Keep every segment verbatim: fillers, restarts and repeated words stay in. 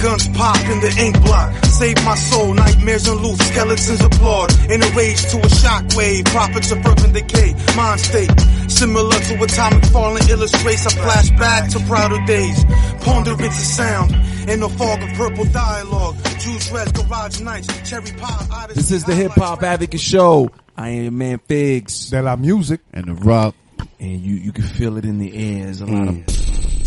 Guns pop in the ink block. Save my soul, nightmares and loot. Skeletons applaud. In a rage to a shockwave. Profits of urban decay. Mind state. Similar to atomic falling illustrates. I flash back to prouder days. Ponderance of sound. In the fog of purple dialogue. Juice red, garage nights. Cherry pop. Odyssey. This is the Hip Hop Advocate Show. I am your man Figs. That our music. And the rock. And you, you can feel it in the air. There's a lot mm. of...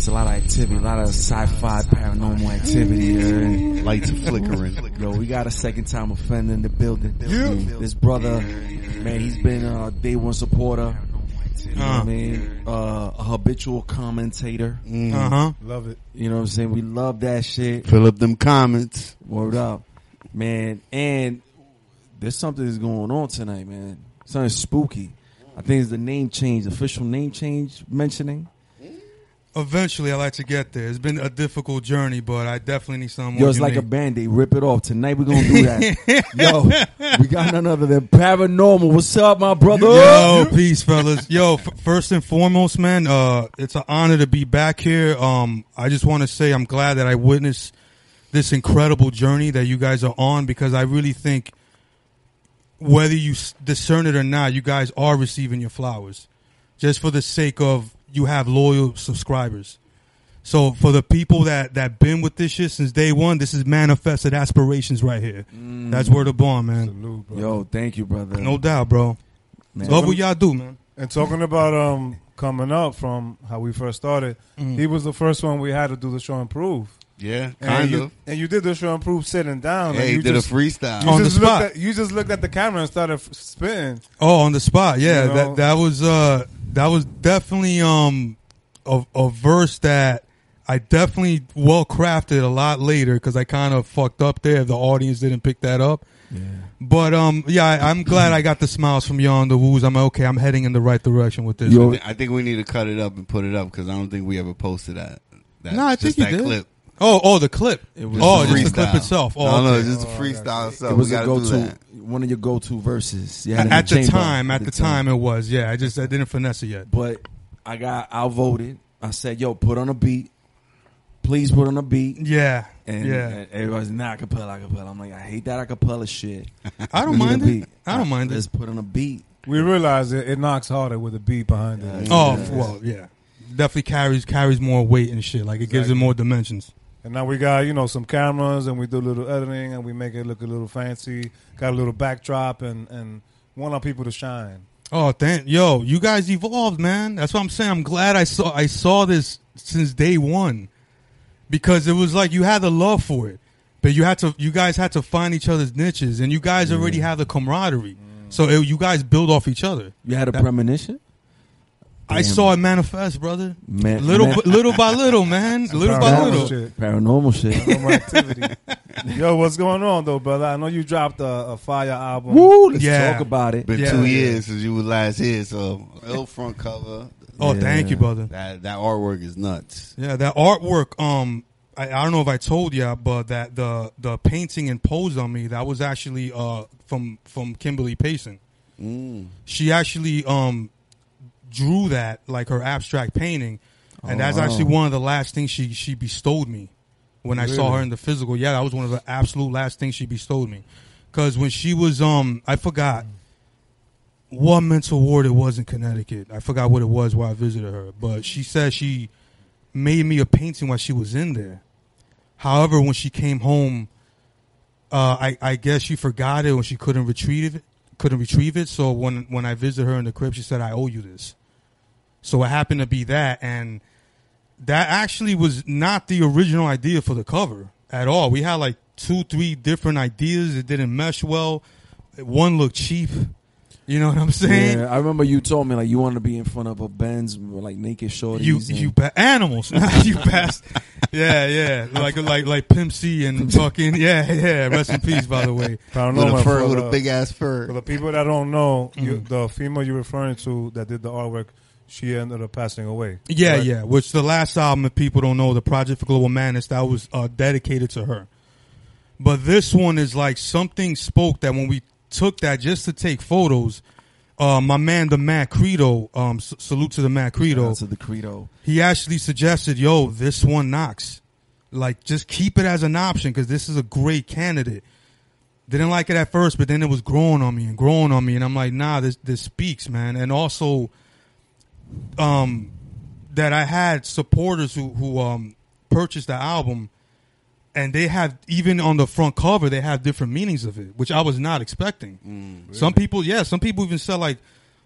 It's a lot of activity, a lot of sci-fi, paranormal activity. Uh, Lights flickering. Yo, we got a second time offender in the building. Yeah. This brother, man, he's been a day one supporter. You know what I mean? Uh, a habitual commentator. Mm. Uh-huh. Love it. You know what I'm saying? We love that shit. Fill up them comments. Word up. Man, and there's something that's going on tonight, man. Something spooky. I think it's the name change, official name change mentioning. Eventually, I like to get there. It's been a difficult journey, but I definitely need someone. Yo, it's unique. Like a Band-Aid. Rip it off. Tonight, we're going to do that. Yo, we got none other than Paranormal. What's up, my brother? Yo, peace, fellas. Yo, f- first and foremost, man, uh, it's an honor to be back here. Um, I just want to say I'm glad that I witnessed this incredible journey that you guys are on, because I really think whether you s- discern it or not, you guys are receiving your flowers just for the sake of you have loyal subscribers. So for the people that that been with this shit since day one, this is manifested aspirations right here. Mm. That's word of bond, man. Salute, bro. Yo, thank you, brother. No doubt, bro. Man. Love what y'all do, man. And talking about um coming up from how we first started, mm. he was the first one we had to do the show and prove. Yeah, kind and of. You, and you did the show and prove sitting down. Yeah, and you he did just, a freestyle. On the spot. At, you just looked at the camera and started spitting. Oh, on the spot, yeah. You know? That that was... uh. That was definitely um, a, a verse that I definitely well-crafted a lot later, because I kind of fucked up there if the audience didn't pick that up. Yeah. But, um, yeah, I, I'm glad I got the smiles from y'all and the woos. I'm like, okay, I'm heading in the right direction with this. Yo, I, th- I think we need to cut it up and put it up, because I don't think we ever posted that. that no, I think you that did. Clip. Oh, oh, the clip. It was oh, just freestyle. The clip itself. Oh, no, no, okay. Just a freestyle. Oh, itself. It was a go-to, one of your go-to verses. You had at the, the time, at the, the time, time it was. Yeah, I just I didn't finesse it yet. But I got, I voted. I said, yo, put on a beat. Please put on a beat. Yeah, and, yeah. And everybody's not nah, acapella, acapella. I'm like, I hate that acapella shit. I don't mind it. I don't mind it. Let's put on a beat. We realize it, it knocks harder with a beat behind yeah, it. Oh, yeah. Well, yeah. Definitely carries carries more weight and shit. Like it exactly. gives it more dimensions. And now we got, you know, some cameras and we do a little editing and we make it look a little fancy. Got a little backdrop and, and want our people to shine. Oh, thank yo, you guys evolved, man. That's what I'm saying. I'm glad I saw I saw this since day one, because it was like you had the love for it, but you had to you guys had to find each other's niches, and you guys mm. already have the camaraderie. Mm. So it, you guys build off each other. You had a that, premonition? Damn. I saw it manifest, brother. Man, little man. B- little by little, man. Little by little. Shit. Paranormal shit. Paranormal activity. Yo, what's going on, though, brother? I know you dropped a, a fire album. Woo, let's yeah. talk about it. Been yeah. two years since you were last here, so ill front cover. Oh, yeah. Thank you, brother. That that artwork is nuts. Yeah, that artwork. Um, I, I don't know if I told you, but that the the painting imposed on me. That was actually uh from from Kimberly Payson. Mm. She actually um. drew that, like her abstract painting, and oh, that's actually one of the last things she she bestowed me when really? I saw her in the physical. Yeah, that was one of the absolute last things she bestowed me, because when she was um I forgot what mental ward it was in Connecticut. I forgot what it was while I visited her, but she said she made me a painting while she was in there. However, when she came home, uh I I guess she forgot it, when she couldn't retrieve it couldn't retrieve it so when when I visited her in the crib, she said, I owe you this. So it happened to be that, and that actually was not the original idea for the cover at all. We had like two, three different ideas. It didn't mesh well. one looked cheap. You know what I'm saying? Yeah, I remember you told me like you wanted to be in front of a Benz like naked shorties. You you ba- animals, you bastard. Yeah, yeah, like like like Pimp C and fucking yeah, yeah. Rest in peace, by the way. I don't know, with a fur, for, with uh, a big ass fur. For the people that don't know, mm. you, the female you're referring to that did the artwork, she ended up passing away. Yeah, right? Yeah. Which the last album, if people don't know, the Project for Global Madness, that was uh, dedicated to her. But this one is like something spoke that when we took that just to take photos. Uh, my man, the Matt Credo, um, s- salute to the Matt Credo. Yeah, to the Credo. He actually suggested, yo, this one knocks. Like, just keep it as an option because this is a great candidate. Didn't like it at first, but then it was growing on me and growing on me. And I'm like, nah, this, this speaks, man. And also um, that I had supporters who, who um, purchased the album. And they have, even on the front cover, they have different meanings of it, which I was not expecting. Mm, really? Some people, yeah, some people even said like,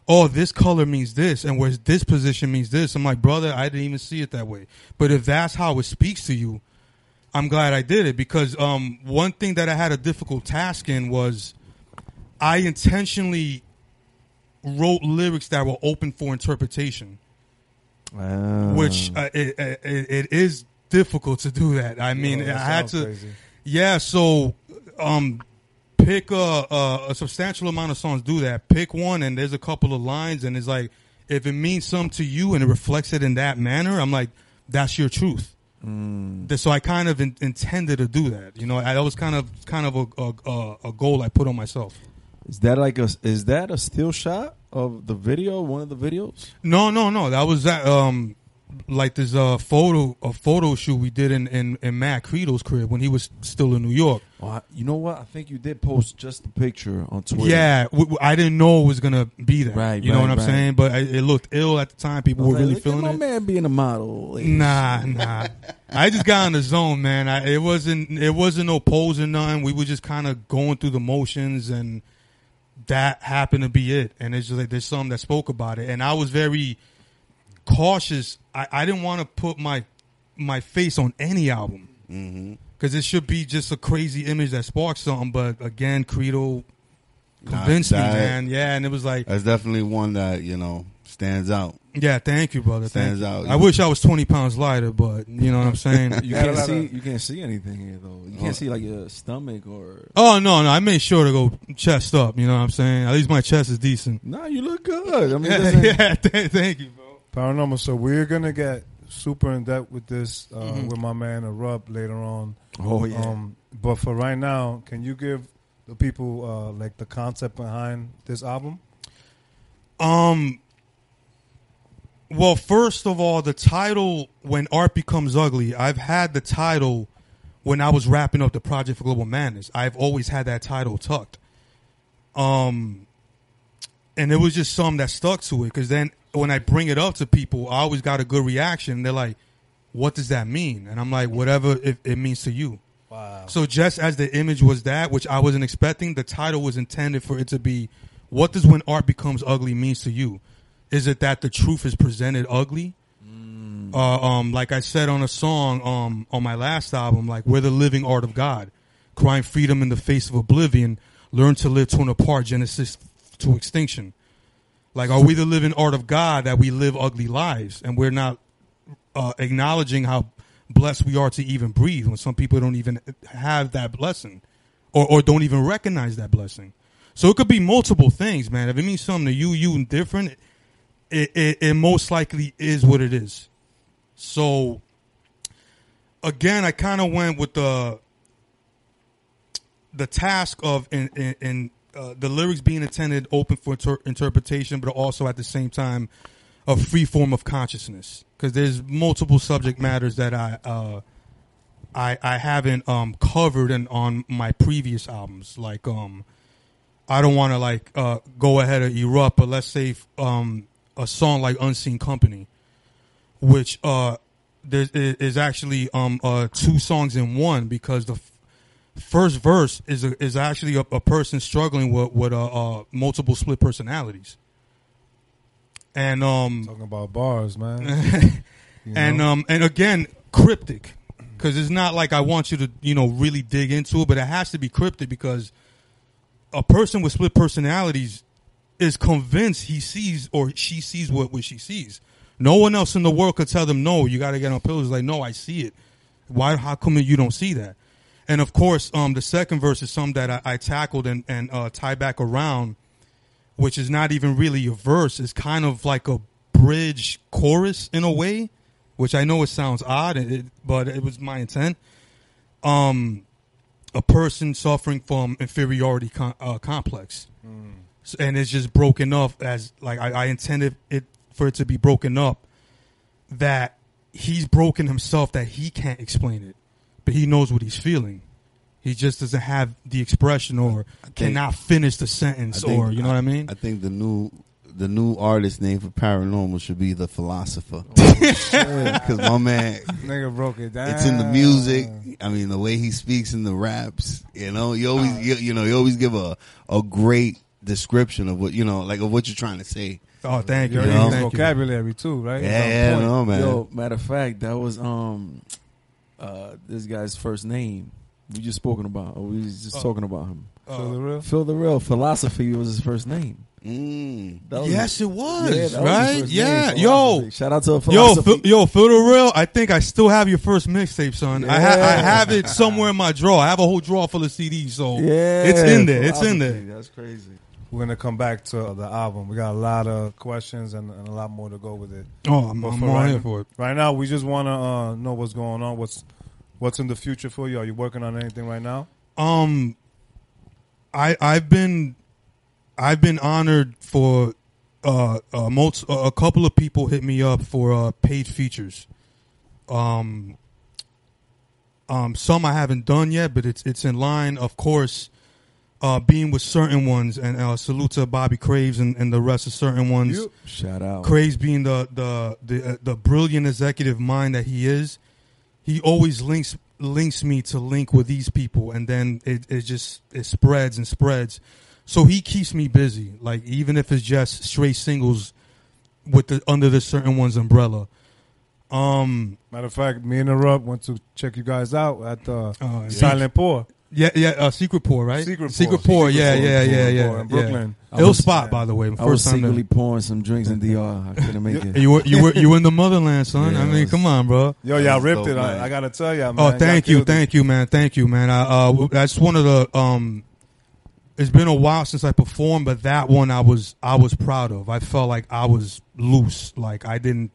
oh, this color means this, and whereas this position means this. I'm like, brother, I didn't even see it that way. But if that's how it speaks to you, I'm glad I did it. Because um, one thing that I had a difficult task in was I intentionally wrote lyrics that were open for interpretation, wow. which uh, it, it, it is difficult to do that. I mean, yeah, I had to, crazy. yeah. So, um, pick a, a a substantial amount of songs. Do that. Pick one, and there's a couple of lines, and it's like, if it means something to you, and it reflects it in that manner, I'm like, that's your truth. Mm. So I kind of in, intended to do that. You know, I, that was kind of kind of a, a a goal I put on myself. Is that like a? Is that a still shot of the video? One of the videos? No, no, no. That was that. Um. Like there's a photo a photo shoot we did in, in, in Matt Credo's crib when he was still in New York. Uh, you know what? I think you did post just the picture on Twitter. Yeah, w- w- I didn't know it was gonna be that. Right, you right, know what I'm right. saying? But I, it looked ill at the time. People were like, really look feeling at my it. My man being a model. Like. Nah, nah. I just got in the zone, man. I, it wasn't it wasn't no pose or nothing. We were just kind of going through the motions, and that happened to be it. And it's just like there's something that spoke about it, and I was very cautious. I, I didn't want to put my my face on any album because mm-hmm. it should be just a crazy image that sparks something. But again, Credo convinced nah, that, me, man. Yeah, and it was like that's definitely one that you know stands out. Yeah, thank you, brother. Stands thank out. You. I wish I was twenty pounds lighter, but you know what I'm saying. you can't see you can't see anything here though. You can't oh. see like your stomach or. Oh no, no! I made sure to go chest up. You know what I'm saying. At least my chest is decent. Nah, you look good. I mean, yeah, yeah th- thank you, bro. Paranormal. So we're gonna get super in depth with this uh, mm-hmm. with my man Arub later on. Oh yeah. Um, but for right now, can you give the people uh, like the concept behind this album? Um. Well, first of all, the title "When Art Becomes Ugly." I've had the title when I was wrapping up the Project for Global Madness. I've always had that title tucked. Um. And it was just something that stuck to it because then. When I bring it up to people, I always got a good reaction. They're like, what does that mean? And I'm like, whatever it, it means to you. Wow. So just as the image was that, which I wasn't expecting, the title was intended for it to be, what does when art becomes ugly means to you? Is it that the truth is presented ugly? Mm. Uh, um, like I said on a song um, on my last album, like we're the living art of God, crying freedom in the face of oblivion, learn to live torn apart, Genesis to extinction. Like, are we the living art of God that we live ugly lives and we're not uh, acknowledging how blessed we are to even breathe when some people don't even have that blessing or, or don't even recognize that blessing? So it could be multiple things, man. If it means something to you, you and different, it, it, it most likely is what it is. So, again, I kind of went with the the task of in in, in Uh, the lyrics being intended open for inter- interpretation, but also at the same time a free form of consciousness because there's multiple subject matters that I uh, I, I haven't um, covered in, on my previous albums. Like um, I don't want to like uh, go ahead and erupt, but let's say um, a song like "Unseen Company," which uh, there is actually um, uh, two songs in one because the first verse is a, is actually a, a person struggling with with uh, uh, multiple split personalities, and um talking about bars, man. you know? And um and again cryptic, because it's not like I want you to you know really dig into it, but it has to be cryptic because a person with split personalities is convinced he sees or she sees what, what she sees. No one else in the world could tell them, no, you got to get on pills. It's like, no, I see it. Why? How come you don't see that? And, of course, um, the second verse is something that I, I tackled and, and uh, tie back around, which is not even really a verse. It's kind of like a bridge chorus in a way, which I know it sounds odd, it, but it was my intent. Um, a person suffering from inferiority com- uh, complex. Mm. So, and it's just broken up as, like, I, I intended it for it to be broken up, that he's broken himself, that he can't explain it. But he knows what he's feeling. He just doesn't have the expression, or think, cannot finish the sentence, think, or you know I, what I mean. I think the new the new artist name for Paranormal should be The Philosopher, because oh, my man, nigga broke it down. It's in the music. I mean, the way he speaks in the raps. You know, you always uh, you, you know you always give a a great description of what you know, like of what you're trying to say. Oh, thank you. you know? Thank vocabulary you. Too, right? Yeah, yeah, no man. Yo, matter of fact, that was um. Uh, this guy's first name we just spoken about. Or we was just uh, talking about him. Uh, Phil the Real. Phil the Real. Philosophy was his first name. Mm. Yes, it was. Yeah, right? Was yeah. Yo. Shout out to Philosophy. Yo, Phil, yo, Phil the Real. I think I still have your first mixtape, son. Yeah. I, ha- I have it somewhere in my drawer. I have a whole drawer full of C Ds, so yeah. It's in there. It's in there. That's crazy. We're going to come back to the album. We got a lot of questions and, and a lot more to go with it. Oh, I'm, I'm all here for it. Right now, we just want to uh, know what's going on. What's what's in the future for you? Are you working on anything right now? Um, I I've been I've been honored for uh, uh most, uh, a couple of people hit me up for uh, paid features. Um, um, some I haven't done yet, but it's it's in line, of course. Uh, being with certain ones, and uh, salute to Bobby Craves and, and the rest of certain ones. Shout out Craves, being the the the, uh, the brilliant executive mind that he is. He always links links me to link with these people, and then it, it just it spreads and spreads. So he keeps me busy, like even if it's just straight singles with the under the certain ones umbrella. Um, matter of fact, me and Rob went to check you guys out at the uh, Silent Pour. Yeah, yeah, uh, Secret Pour, right? Secret, Secret Pour, yeah, yeah, yeah, yeah. In Brooklyn, yeah. Ill spot, yeah. By the way. First I was secretly time pouring some drinks in D R. I couldn't make it. You were, you were, you were in the motherland, son. Yeah, I mean, was, come on, bro. Yo, y'all ripped dope, it. I, I gotta tell y'all, man. Oh, thank y'all you, thank it. you, man, thank you, man. I, uh, that's one of the. Um, it's been a while since I performed, but that one I was, I was proud of. I felt like I was loose, like I didn't.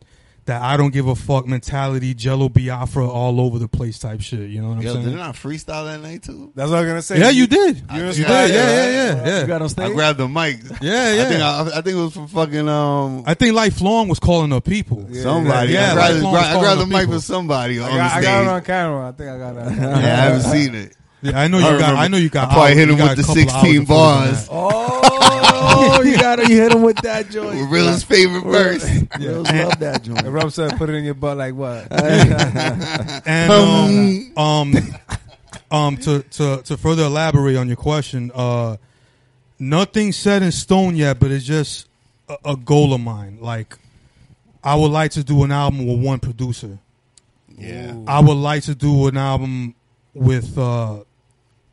That I don't give a fuck mentality, Jello Biafra all over the place type shit. You know what I'm Yo, saying? Didn't I freestyle that night too? That's what I was gonna say. Yeah, you did. You, I, you did. Yeah, yeah, yeah, yeah. You got on stage. I grabbed the mic. Yeah, yeah. I think, I, I think it was from fucking. Um, I think Lifelong was calling up people. Yeah, somebody. Yeah, yeah, I grabbed, I grabbed the mic for somebody on I got, the stage. I got it on camera. I think I got it. Yeah, I haven't seen it. Yeah, I know you I got. I know you got. I probably hours, hit him with the sixteen bars. Oh, you got it. You hit him with that joint. Real's favorite verse. Real yeah. Love that joint. And Rob said, "Put it in your butt like what?" And um, um, um, to to to further elaborate on your question, uh, nothing set in stone yet, but it's just a, a goal of mine. Like, I would like to do an album with one producer. Yeah, I would like to do an album with. Uh,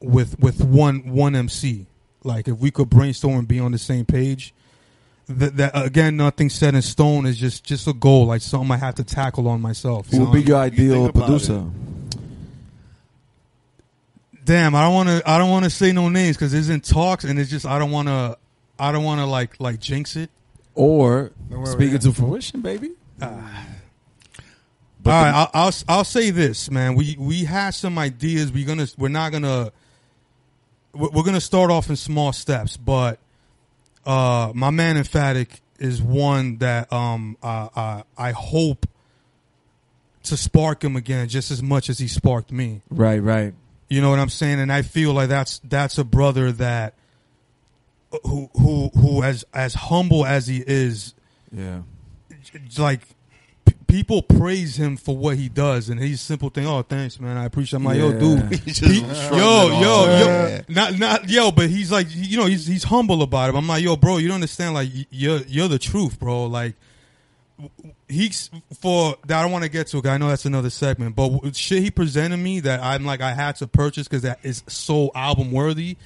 with with one one M C. Like if we could brainstorm and be on the same page. That, that again, nothing set in stone, is just just a goal, like something I have to tackle on myself. Who would be your ideal you producer? It. Damn, I don't want to I don't want to say no names cuz it's in talks and it's just I don't want to I don't want to like like jinx it or speak it to fruition, baby. Uh, But All the, right, I'll, I'll I'll say this, man. We we have some ideas. We're gonna we're not gonna we're gonna start off in small steps. But uh, my man Emphatic is one that um I, I I hope to spark him again just as much as he sparked me. Right, right. You know what I'm saying? And I feel like that's that's a brother that who who who as as humble as he is. Yeah. Like. People praise him for what he does, and he's simple thing. Oh, thanks, man. I appreciate. I'm like, yeah. Yo, dude. He, yo, yo, yeah. yo, not, not, yo. But he's like, you know, he's he's humble about it. I'm like, yo, bro, you don't understand. Like, you're you're the truth, bro. Like, he's for that. I don't want to get to it. I know that's another segment, but shit he presented me that I'm like, I had to purchase because that is so album worthy.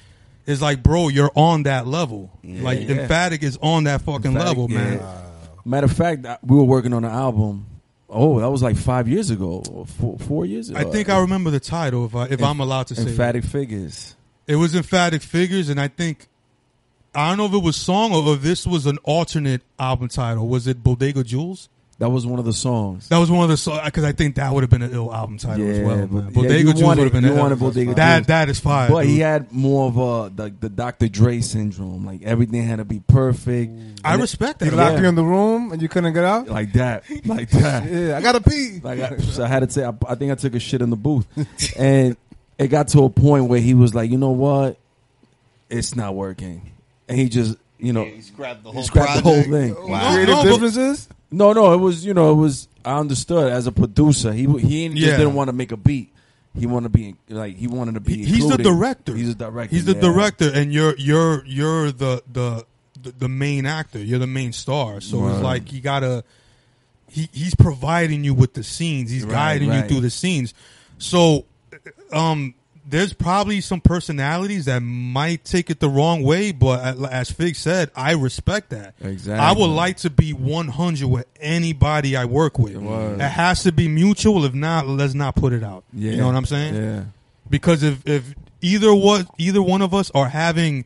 It's like, bro, you're on that level. Yeah, like, yeah. Emphatic is on that fucking Emphatic, level, yeah. man. Wow. Matter of fact, we were working on an album. Oh, that was like five years ago, or four, four years ago. I think I remember the title, if, I, if em- I'm allowed to say Emphatic it. Figures. It was Emphatic Figures, and I think, I don't know if it was song or if this was an alternate album title. Was it Bodega Jewels? That was one of the songs. That was one of the songs, because I think that would have been an ill album title yeah, as well. But, Bodega yeah, Jewels would have been you an Bodega that, Jewels. That is fire. But dude. He had more of a, the, the Doctor Dre syndrome. Like, everything had to be perfect. And I respect that. You locked yeah. you in the room and you couldn't get out? Like that. Like that. Yeah, I got to pee. Like I, so I had to say, I, I think I took a shit in the booth. And it got to a point where he was like, you know what? It's not working. And he just, you know, yeah, he scrapped the whole, scrapped the whole thing. Wow. Creative differences? No, no, it was, you know, it was, I understood as a producer. He he just yeah. didn't want to make a beat. He wanted to be, like, he wanted to be he, He's the director. He's the director. He's the yeah. director, and you're you're you're the the the main actor. You're the main star. So right. it's like you gotta. He he's providing you with the scenes. He's right, guiding right. you through the scenes. So, um, there's probably some personalities that might take it the wrong way, but as Fig said, I respect that. Exactly. I would like to be one hundred with anybody I work with. It, it has to be mutual. If not, let's not put it out. Yeah. You know what I'm saying? Yeah. Because if, if either what either one of us are having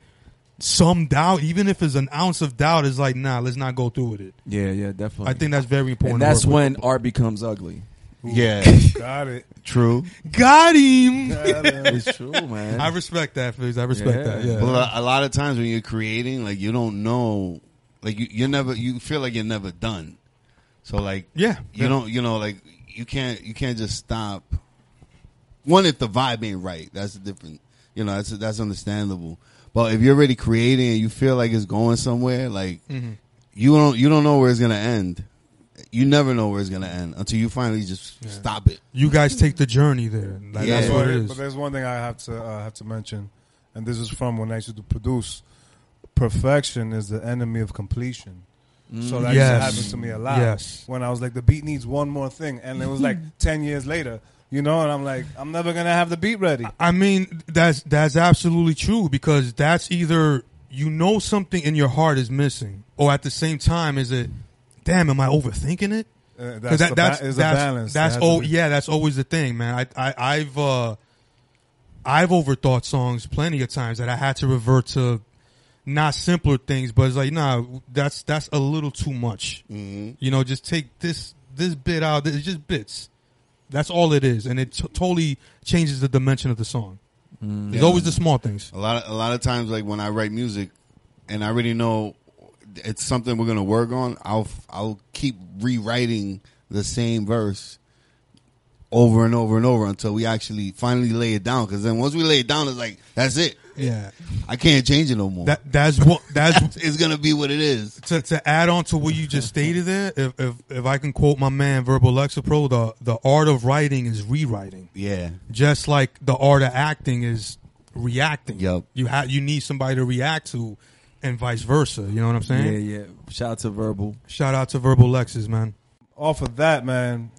some doubt, even if it's an ounce of doubt, it's like, nah, let's not go through with it. Yeah, yeah, definitely. I think that's very important. And that's when with. Art becomes ugly. Ooh. Yeah. Got it. True. Got him. Got him. It's true, man. I respect that, Fizz. I respect yeah. that. Yeah. Well, a lot of times when you're creating, like, you don't know, like, you, you're never, you feel like you're never done. So, like, yeah, you yeah. don't, you know, like, you can't, you can't just stop. One, if the vibe ain't right, that's a different, you know, that's that's understandable. But if you're already creating and you feel like it's going somewhere, like, mm-hmm. you don't, you don't know where it's gonna end. You never know where it's going to end until you finally just yeah. stop it. You guys take the journey there. Like, yeah. That's what it is. But there's one thing I have to uh, have to mention, and this is from when I used to produce. Perfection is the enemy of completion. Mm. So that yes. used to happen to me a lot. Yes. When I was like, the beat needs one more thing. And it was like ten years later, you know, and I'm like, I'm never going to have the beat ready. I mean, that's that's absolutely true, because that's either you know something in your heart is missing, or at the same time is it, damn, am I overthinking it? Uh, that's that, that's, ba- that's, a balance. That's that oh, yeah, that's always the thing, man. I, I, I've uh, I've overthought songs plenty of times that I had to revert to not simpler things, but it's like, nah, that's that's a little too much. Mm-hmm. You know, just take this this bit out. It's just bits. That's all it is, and it t- totally changes the dimension of the song. Mm-hmm. It's yeah. always the small things. A lot, of, a lot of times, like when I write music, and I already know it's something we're gonna work on, I'll I'll keep rewriting the same verse over and over and over until we actually finally lay it down. Because then once we lay it down, it's like, that's it. Yeah, I can't change it no more. That, that's what that's it's gonna be what it is. To to add on to what you just stated there, if if, if I can quote my man Verbal Lexapro, the the art of writing is rewriting. Yeah, just like the art of acting is reacting. Yep, you have you need somebody to react to. And vice versa, you know what I'm saying? Yeah, yeah. Shout out to Verbal. Shout out to Verbal Lexus, man. Off of that, man,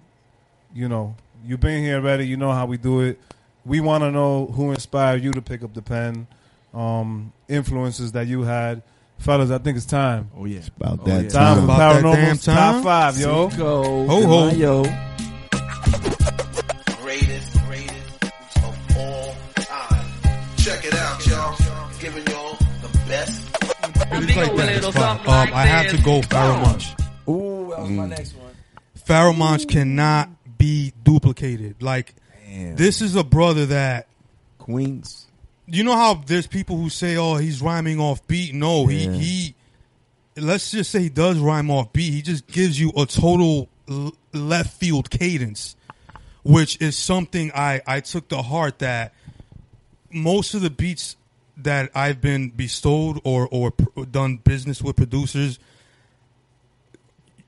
you know, you've been here already. You know how we do it. We want to know who inspired you to pick up the pen, um, influences that you had. Fellas, I think it's time. Oh, yeah. It's about that oh, yeah. time. Time about that damn time. Top five, yo. Ho, ho. Yo. Greatest, greatest of all time. Check it out, y'all. Giving y'all the best. It's like that. It's fun. Um, I have to go Faramanch. Ooh, that was mm. my next one. Faramanch cannot be duplicated. Like, damn. This is a brother that Queens. You know how there's people who say, "Oh, he's rhyming off beat." No, yeah. he he. Let's just say he does rhyme off beat. He just gives you a total l- left field cadence, which is something I I took to heart. That most of the beats that I've been bestowed or or pr- done business with producers,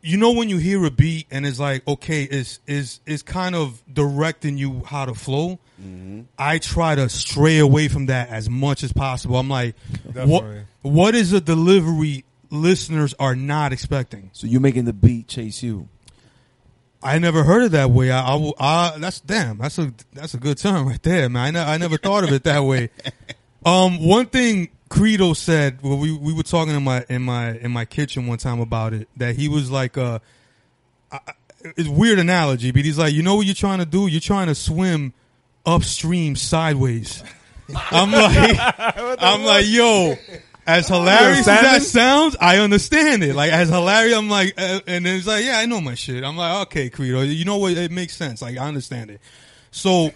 you know, when you hear a beat and it's like, okay, it's is is kind of directing you how to flow. Mm-hmm. I try to stray away from that as much as possible. I'm like, what, what is a delivery listeners are not expecting? So you're making the beat chase you. I never heard it that way. I, I, I that's damn. That's a that's a good term right there, man. I, ne- I never thought of it that way. Um, one thing Credo said, well, we we were talking in my in my in my kitchen one time about it, that he was like, uh, I, it's a weird analogy, but he's like, you know what you're trying to do? You're trying to swim upstream sideways. I'm like, I'm like, yo. As hilarious as that sounds, I understand it. Like, as hilarious, I'm like, uh, and it's like, yeah, I know my shit. I'm like, okay, Credo, you know what? It makes sense. Like, I understand it. So,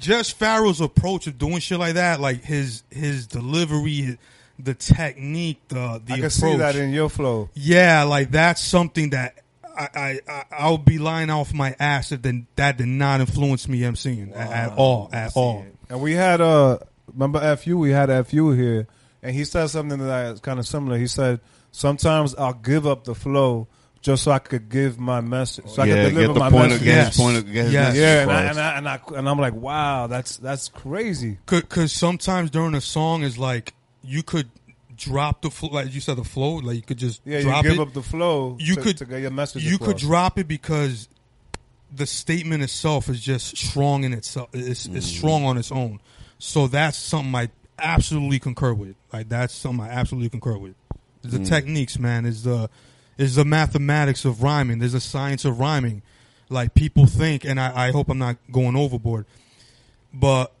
just Farrell's approach of doing shit like that, like his his delivery, the technique, the the I can approach. See that in your flow. Yeah, like that's something that I I I would be lying off my ass if then that did not influence me emceeing wow. at, at all at all. It. And we had uh remember F U? We had F U here. And he said something that is kind of similar. He said, sometimes I'll give up the flow just so I could give my message. So yeah, I could deliver get the my point message. Of yes. point of yes. Yes. Yeah, and, I, and, I, and, I, and I'm like, wow, that's that's crazy. Because sometimes during a song is like, you could drop the flow. Like you said, the flow. Like you could just yeah, drop it. Yeah, you give it. Up the flow you to, could, to get your message You across. Could drop it because the statement itself is just strong in itself. It's, mm. it's strong on its own. So that's something I... absolutely concur with. Like that's something I absolutely concur with. The mm. techniques, man, is the is the mathematics of rhyming. There's a science of rhyming. Like people think, and I, I hope I'm not going overboard, but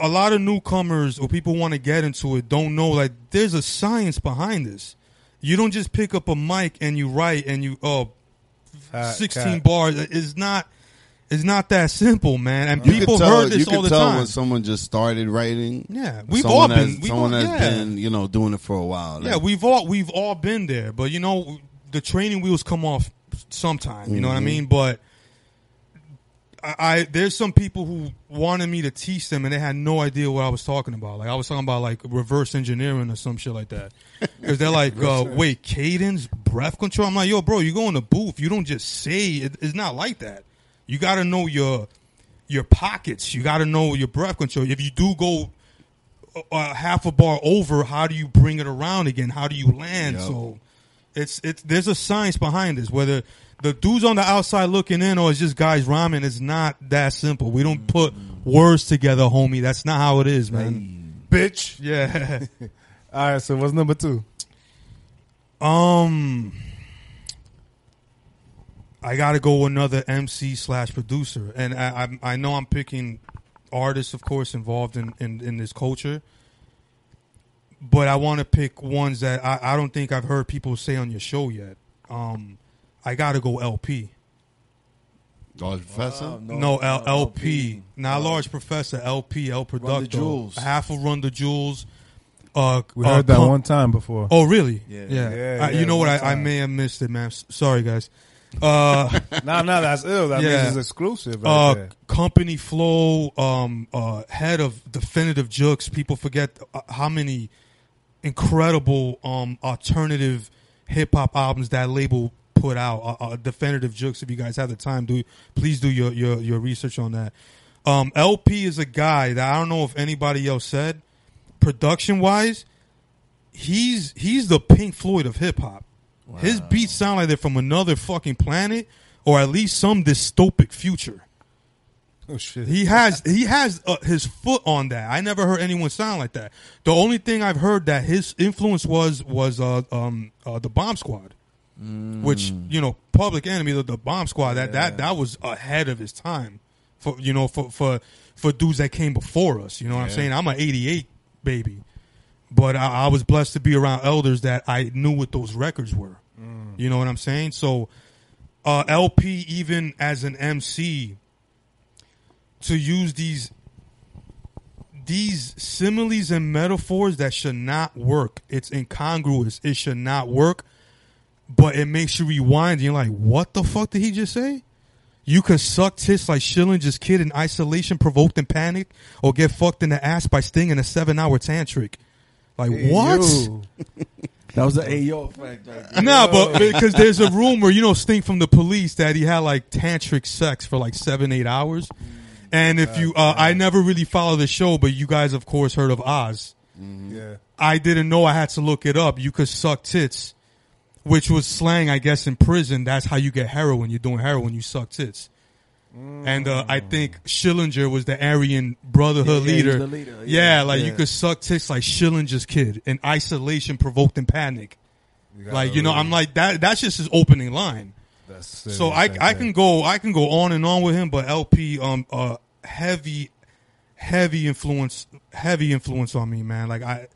a lot of newcomers or people want to get into it don't know like there's a science behind this. You don't just pick up a mic and you write and you oh uh, sixteen cat. bars. It's not. It's not that simple, man. And you people tell, heard this all the time. You can tell when someone just started writing. Yeah, we've all been. Has, we've someone all, yeah. has been, you know, doing it for a while. Like. Yeah, we've all we've all been there. But you know, the training wheels come off sometime. You mm-hmm. know what I mean? But I, I there's some people who wanted me to teach them, and they had no idea what I was talking about. Like I was talking about like reverse engineering or some shit like that. Because they're like, uh, wait, cadence, breath control. I'm like, yo, bro, you go in the booth. You don't just say it. It's not like that. You got to know your your pockets. You got to know your breath control. If you do go uh, half a bar over, how do you bring it around again? How do you land? Yep. So it's it's there's a science behind this. Whether the dudes on the outside looking in or it's just guys rhyming, it's not that simple. We don't put words together, homie. That's not how it is, man. Hey. Bitch. Yeah. All right, so what's number two? Um... I got to go another M C slash producer. And I, I I know I'm picking artists, of course, involved in, in, in this culture. But I want to pick ones that I, I don't think I've heard people say on your show yet. Um, I got to go L P. Large Professor? Wow, no, no L- L P. Not Large Professor. L P. El Producto. Run the Jewels. Half of Run the Jewels. Uh, we uh, heard that pump. one time before. Oh, really? Yeah. yeah. yeah, I, yeah you know what? I, I may have missed it, man. S- sorry, guys. Uh, no, no, that's ill. That yeah. means it's exclusive. Right uh, there. Company Flow, um, uh, head of Definitive Jux. People forget how many incredible um, alternative hip hop albums that label put out. Uh, uh, Definitive Jux. If you guys have the time, do please do your your, your research on that. Um, L P is a guy that I don't know if anybody else said. Production wise, he's he's the Pink Floyd of hip hop. Wow. His beats sound like they're from another fucking planet, or at least some dystopic future. Oh shit! He has he has uh, his foot on that. I never heard anyone sound like that. The only thing I've heard that his influence was was uh, um uh, the Bomb Squad, mm. which you know, Public Enemy, the, the Bomb Squad. That, yeah. that that was ahead of his time for you know for for, for dudes that came before us. You know what yeah. I'm saying? I'm an eighty-eight baby. But I, I was blessed to be around elders that I knew what those records were. Mm. You know what I'm saying? So uh, L P, even as an M C, to use these these similes and metaphors that should not work. It's incongruous. It should not work. But it makes you rewind. And you're like, what the fuck did he just say? You could suck tits like Schillinger's kid in isolation, provoked and panicked, or get fucked in the ass by Sting in a seven-hour tantric. Like, hey, what? That was an Ayo fact. Right? Nah, but because there's a rumor, you know, Sting from the Police, that he had, like, tantric sex for, like, seven, eight hours. And if you, uh, I never really followed the show, but you guys, of course, heard of Oz. Mm-hmm. Yeah. I didn't know. I had to look it up. You could suck tits, which was slang, I guess, in prison. That's how you get heroin. You're doing heroin. You suck tits. Mm. And uh, I think Schillinger was the Aryan Brotherhood yeah, leader. The leader. Yeah. yeah, like yeah. you could suck tits like Schillinger's kid. And isolation provoked in panic. You like, you know, I'm like, that. that's just his opening line. That's so I, I can go I can go on and on with him, but L P, um, uh, heavy, heavy influence, heavy influence on me, man. Like I,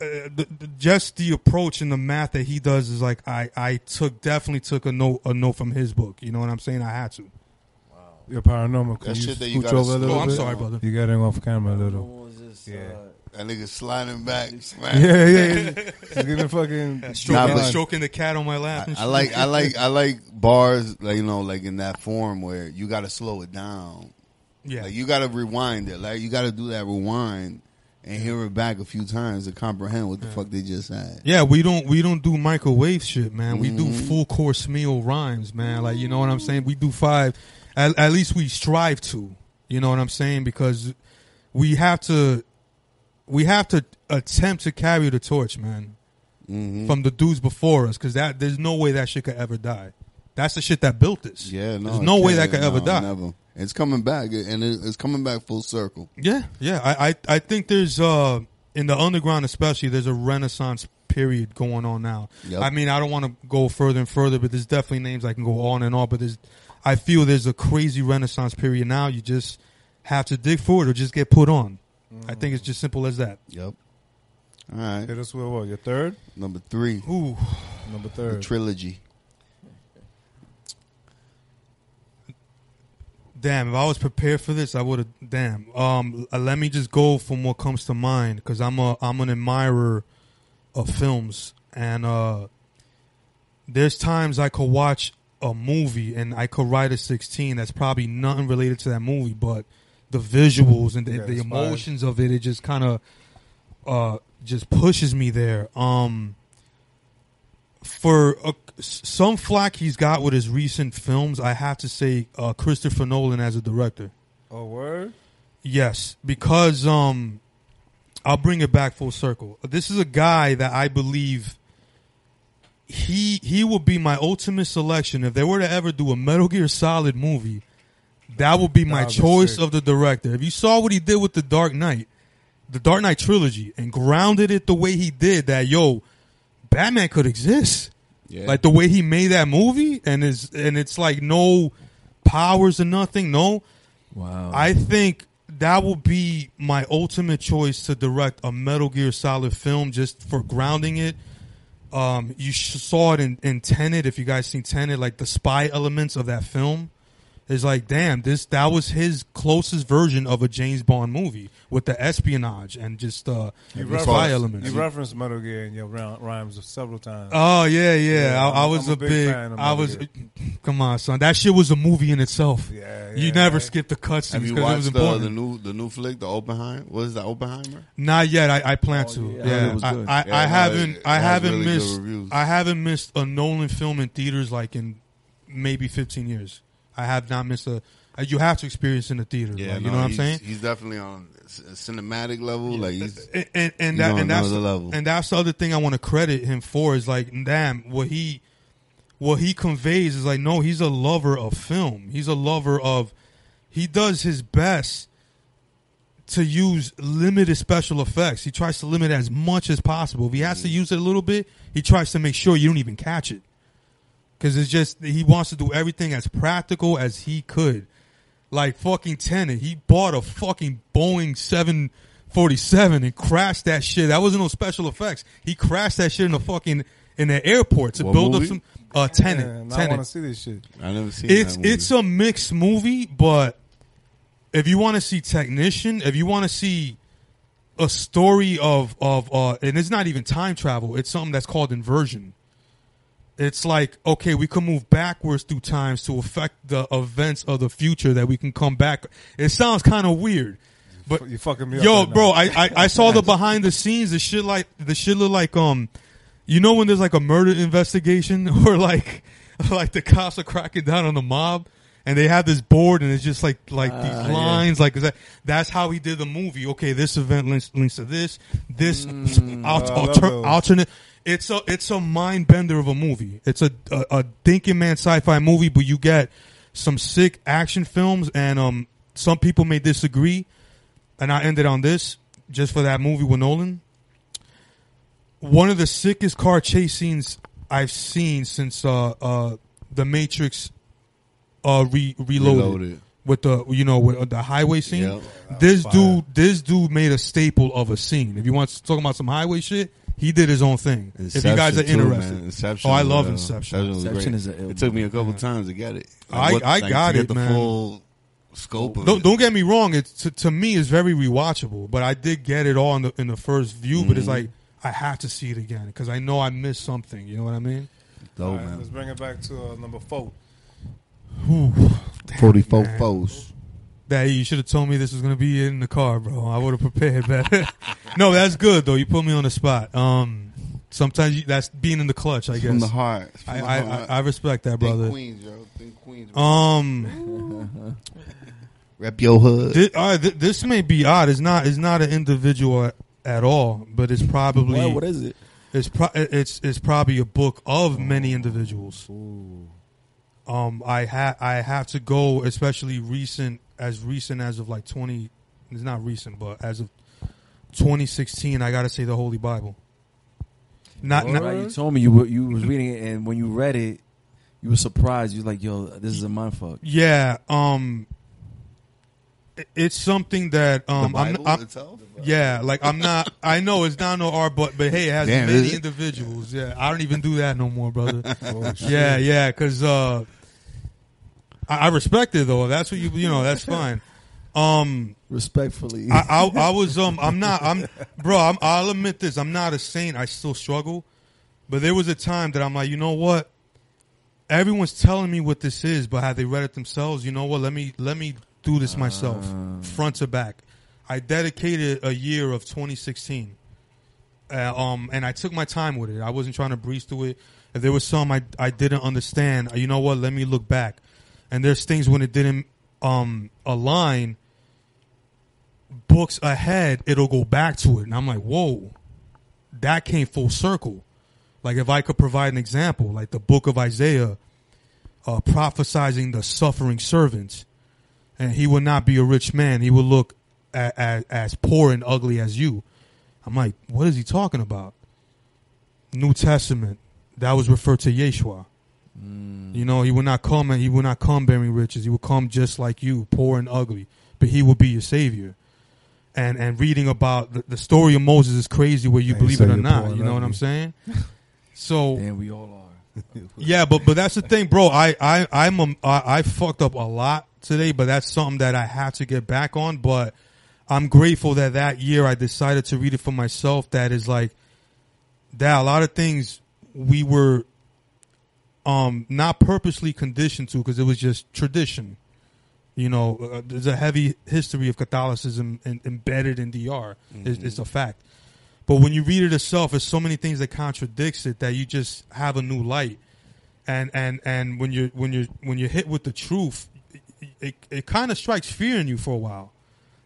uh, the, the, just the approach and the math that he does is like I, I took definitely took a note a note from his book. You know what I'm saying? I had to. Wow. Your paranormal. Can that you shit that you got. Oh, I'm bit? sorry, brother. You got him off camera a little. What was this, yeah. Uh, that nigga sliding back, sliding yeah, yeah, yeah. He's gonna fucking stroking, nah, stroking the cat on my lap. I, I like, I like, I like bars, like you know, like in that form where you gotta slow it down. Yeah, like you gotta rewind it. Like you gotta do that rewind and yeah. hear it back a few times to comprehend what the yeah. fuck they just said. Yeah, we don't, we don't do microwave shit, man. We mm-hmm. do full course meal rhymes, man. Like you know what I'm saying. We do five. At, at least we strive to. You know what I'm saying, because we have to. We have to attempt to carry the torch, man, mm-hmm. from the dudes before us, because that there's no way that shit could ever die. That's the shit that built this. Yeah, no, there's no way that could no, ever die. Never. It's coming back, and it's coming back full circle. Yeah, yeah. I, I, I think there's uh in the underground especially, there's a renaissance period going on now. Yep. I mean, I don't want to go further and further, but there's definitely names I can go on and on. But there's, I feel there's a crazy renaissance period now. You just have to dig for it or just get put on. I think it's just simple as that. Yep. All right. Hit us with what? Your third? Number three. Ooh. Number third. The trilogy. Damn, if I was prepared for this, I would have. Damn. Um, let me just go from what comes to mind, because I'm a I'm an admirer of films, and uh, there's times I could watch a movie and I could write a sixteen that's probably nothing related to that movie, but the visuals and the, yeah, the emotions of it, it just kind of uh, just pushes me there. Um, for uh, some flack he's got with his recent films, I have to say uh, Christopher Nolan as a director. Oh, word? Yes, because um, I'll bring it back full circle. This is a guy that I believe he he would be my ultimate selection. If they were to ever do a Metal Gear Solid movie, that would be my choice sick. of the director. If you saw what he did with the Dark Knight, the Dark Knight trilogy, and grounded it the way he did, that yo, Batman could exist. Yeah. Like the way he made that movie, and is and it's like no powers or nothing. No, wow. I think that would be my ultimate choice to direct a Metal Gear Solid film, just for grounding it. Um, you saw it in, in Tenet. If you guys seen Tenet, like the spy elements of that film. It's like, damn, this that was his closest version of a James Bond movie with the espionage and just uh, you the spy elements. You referenced Metal Gear in your rhymes several times. Oh, yeah, yeah. yeah I, I was a, a big, big fan of Metal I was, Gear. Come on, son. That shit was a movie in itself. Yeah, yeah, you never right. skipped the cutscenes because it was important. Have you watched the, the new flick, the Oppenheimer? What is that, Oppenheimer? Not yet. I, I plan oh, to. Yeah, yeah. I, I, I, yeah, I haven't, it, I it haven't really missed I haven't missed a Nolan film in theaters like in maybe fifteen years. I have not missed a. You have to experience in the theater. Yeah, like, you no, know what I'm saying. He's definitely on a cinematic level. Yeah. Like he's and and, and he's that on and that's level. And that's the other thing I want to credit him for is like, damn, what he what he conveys is like, no, he's a lover of film. He's a lover of. He does his best to use limited special effects. He tries to limit as much as possible. If he has mm. to use it a little bit, he tries to make sure you don't even catch it. Because it's just, he wants to do everything as practical as he could. Like fucking Tenet. He bought a fucking Boeing seven forty-seven and crashed that shit. That wasn't no special effects. He crashed that shit in a fucking, in the airport to what build movie? Up some, uh, Tenet. Yeah, I want to see this shit. I never seen it's, that movie. It's a mixed movie, but if you want to see technician, if you want to see a story of, of, uh, and it's not even time travel, it's something that's called inversion. It's like, okay, we can move backwards through times to affect the events of the future that we can come back. It sounds kind of weird, but you fucking me yo, up right bro, I, I I saw the behind the scenes. The shit like the shit look like um, you know when there's like a murder investigation or like like the cops are cracking down on the mob and they have this board and it's just like like uh, these lines yeah. like is that that's how he did the movie. Okay, this event links, links to this this mm, alter, alter, alternate. It's a it's a mind bender of a movie. It's a a, a thinking man sci-fi movie, but you get some sick action films, and um, some people may disagree. And I ended on this just for that movie with Nolan. One of the sickest car chase scenes I've seen since uh, uh, The Matrix uh, re- reloaded. reloaded with the you know with uh, the highway scene. Yep, this fire. dude, this dude made a staple of a scene. If you want to talk about some highway shit, he did his own thing. Inception, if you guys are interested, too, oh, I love uh, Inception. Inception, Inception is a. It took me a couple yeah. times to get it. Like, I what, I like, got to get it, the man. Full scope of don't, it. Don't get me wrong. It's to, to me it's very rewatchable, but I did get it all in the in the first view. Mm-hmm. But it's like, I have to see it again because I know I missed something. You know what I mean? Dope, right, man. Let's bring it back to uh, number four. Ooh, damn, forty-four man. Foes. That you should have told me this was gonna be in the car, bro. I would have prepared better. No, that's good though. You put me on the spot. Um, sometimes you, that's being in the clutch. I guess from the heart. From I, the I, heart. I I respect that, brother. Think Queens, yo. Think Queens. Bro. Um, rep your hood. This, all right, th- this may be odd. It's not. It's not an individual at all, but it's probably what, what is it? It's pro- it's it's probably a book of oh. many individuals. Ooh. Um, I ha- I have to go, especially recent, as recent as of like twenty. It's not recent, but as of twenty sixteen, I gotta say the Holy Bible. Not, not right, you told me you were, you was reading it, and when you read it, you were surprised. You were like, "Yo, this is a mindfuck." Yeah. Um. It's something that um, the Bible I'm, I'm itself? Yeah, like I'm not. I know it's not no art, but but hey, it has Damn, many individuals. Yeah, I don't even do that no more, brother. oh, yeah, yeah, because uh, I, I respect it though. That's what you you know. That's fine. Um, Respectfully, I, I, I was um. I'm not. I'm bro. I'm, I'll admit this. I'm not a saint. I still struggle, but there was a time that I'm like, you know what? Everyone's telling me what this is, but have they read it themselves? You know what? Let me let me. do this myself, uh, front to back. I dedicated a year of twenty sixteen, uh, um, and I took my time with it. I wasn't trying to breeze through it. If there was some I, I didn't understand, you know what? Let me look back. And there's things when it didn't um, align. Books ahead, it'll go back to it, and I'm like, whoa, that came full circle. Like if I could provide an example, like the book of Isaiah, uh, prophesizing the suffering servants. And he will not be a rich man. He will look at, at, as poor and ugly as you. I'm like, what is he talking about? New Testament, that was referred to Yeshua. Mm. You know, he will not come and he will not come bearing riches. He will come just like you, poor and ugly. But he will be your savior. And and reading about the, the story of Moses is crazy, whether you Man, believe it or not. You know what I'm saying? So and we all are. yeah, but but that's the thing, bro. I I I'm a, I, I fucked up a lot today, but that's something that I have to get back on. But I'm grateful that that year I decided to read it for myself. That is like that. A lot of things we were um, not purposely conditioned to because it was just tradition. You know, uh, there's a heavy history of Catholicism in, embedded in D R. Mm-hmm. It's, it's a fact. But when you read it yourself, there's so many things that contradicts it that you just have a new light. And and and when you're when you're when you're hit with the truth. It it kind of strikes fear in you for a while,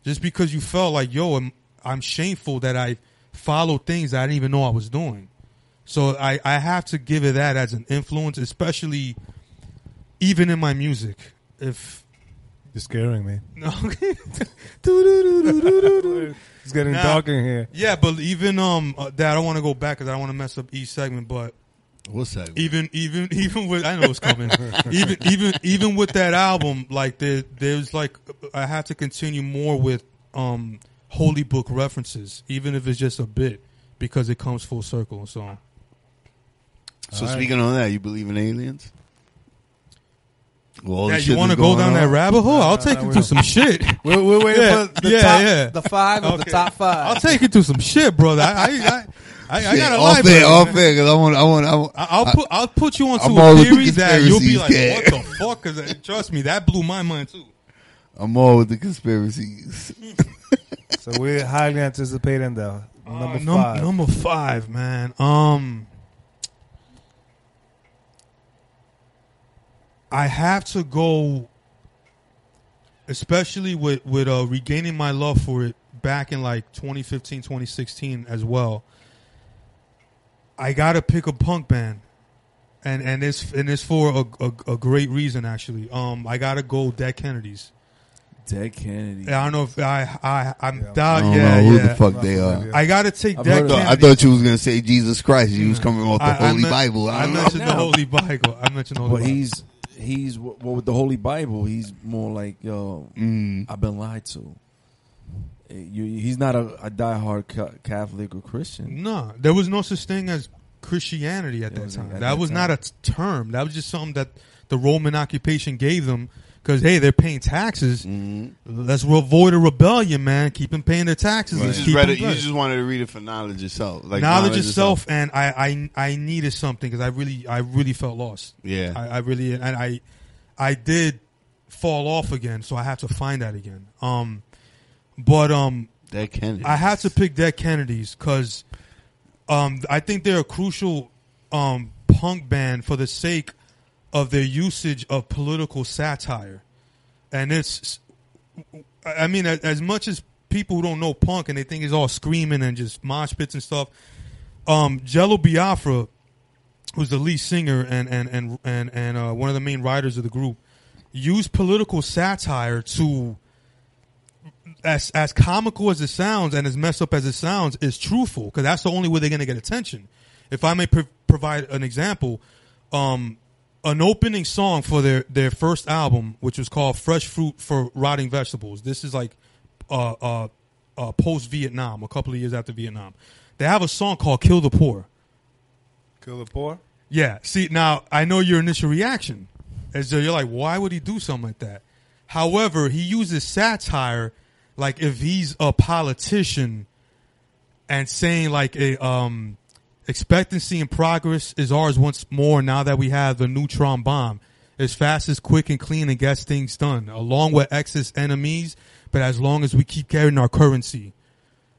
just because you felt like, yo, I'm, I'm shameful that I followed things that I didn't even know I was doing. So I, I have to give it that as an influence, especially even in my music. If you're scaring me, no, it's getting now, dark in here. Yeah, but even um that I don't want to go back because I don't want to mess up each segment, but. What's that? Even, even, even with I know it's coming. even, even, even with that album, like there, there's like I have to continue more with um, holy book references, even if it's just a bit, because it comes full circle. So, so right. Speaking on that, you believe in aliens? Well, yeah, you want to go down on that rabbit hole? Nah, I'll take nah, you through some shit. We're, we're waiting yeah, for the yeah, top, yeah. the five okay. of the top five. I'll take you through some shit, brother. I. I, I I, I got to lie, bro. All fair, because I want, I want, I want. I'll put, I'll put you onto I'm a theory that you'll be like, what the fuck? Because trust me, that blew my mind too. I'm all with the conspiracies. So we're highly anticipating the uh, number num- five. Number five, man. Um, I have to go, especially with with uh, regaining my love for it back in like twenty fifteen, twenty sixteen as well. I gotta pick a punk band. and and it's and it's for a, a, a great reason actually. Um, I gotta go Dead Kennedys. Dead Kennedys. I don't know if I I I'm yeah, doubt, I don't yeah, know who yeah. the fuck they are. I gotta take I've Dead Kennedys. I thought you was gonna say Jesus Christ. You yeah. was coming off the I, Holy I meant, Bible. I, I mentioned the Holy Bible. I mentioned the Holy but Bible. But he's he's well with the Holy Bible. He's more like yo. Mm. I've been lied to. You, he's not a, a diehard Catholic or Christian. No, there was no such thing as Christianity at that time. At that, that was time. Not a term. That was just something that the Roman occupation gave them. Because, hey, they're paying taxes. Mm-hmm. Let's avoid a rebellion, man. Keep them paying their taxes. Right. You, just read it, you just wanted to read it for knowledge itself. Like knowledge, knowledge itself, itself, and I, I, I needed something because I really, I really felt lost. Yeah, I, I really, and I, I did fall off again, so I have to find that again. Um, but um, Dead Kennedys. I have to pick Dead Kennedys because, um, I think they're a crucial, um, punk band for the sake of their usage of political satire. And it's, I mean, as, as much as people who don't know punk and they think it's all screaming and just mosh pits and stuff, um, Jello Biafra, who's the lead singer and and and and, and uh, one of the main writers of the group, used political satire to, as as comical as it sounds and as messed up as it sounds, is truthful, because that's the only way they're going to get attention. If I may pr- provide an example, um, an opening song for their, their first album, which was called Fresh Fruit for Rotting Vegetables. This is like uh, uh, uh, post-Vietnam, a couple of years after Vietnam. They have a song called Kill the Poor. Kill the Poor? Yeah. See, now, I know your initial reaction is that you're like, why would he do something like that? However, he uses satire, like if he's a politician and saying like a... um. Expectancy and progress is ours once more now that we have the neutron bomb. It's fast, it's quick and clean and gets things done, along with X's enemies, but as long as we keep carrying our currency.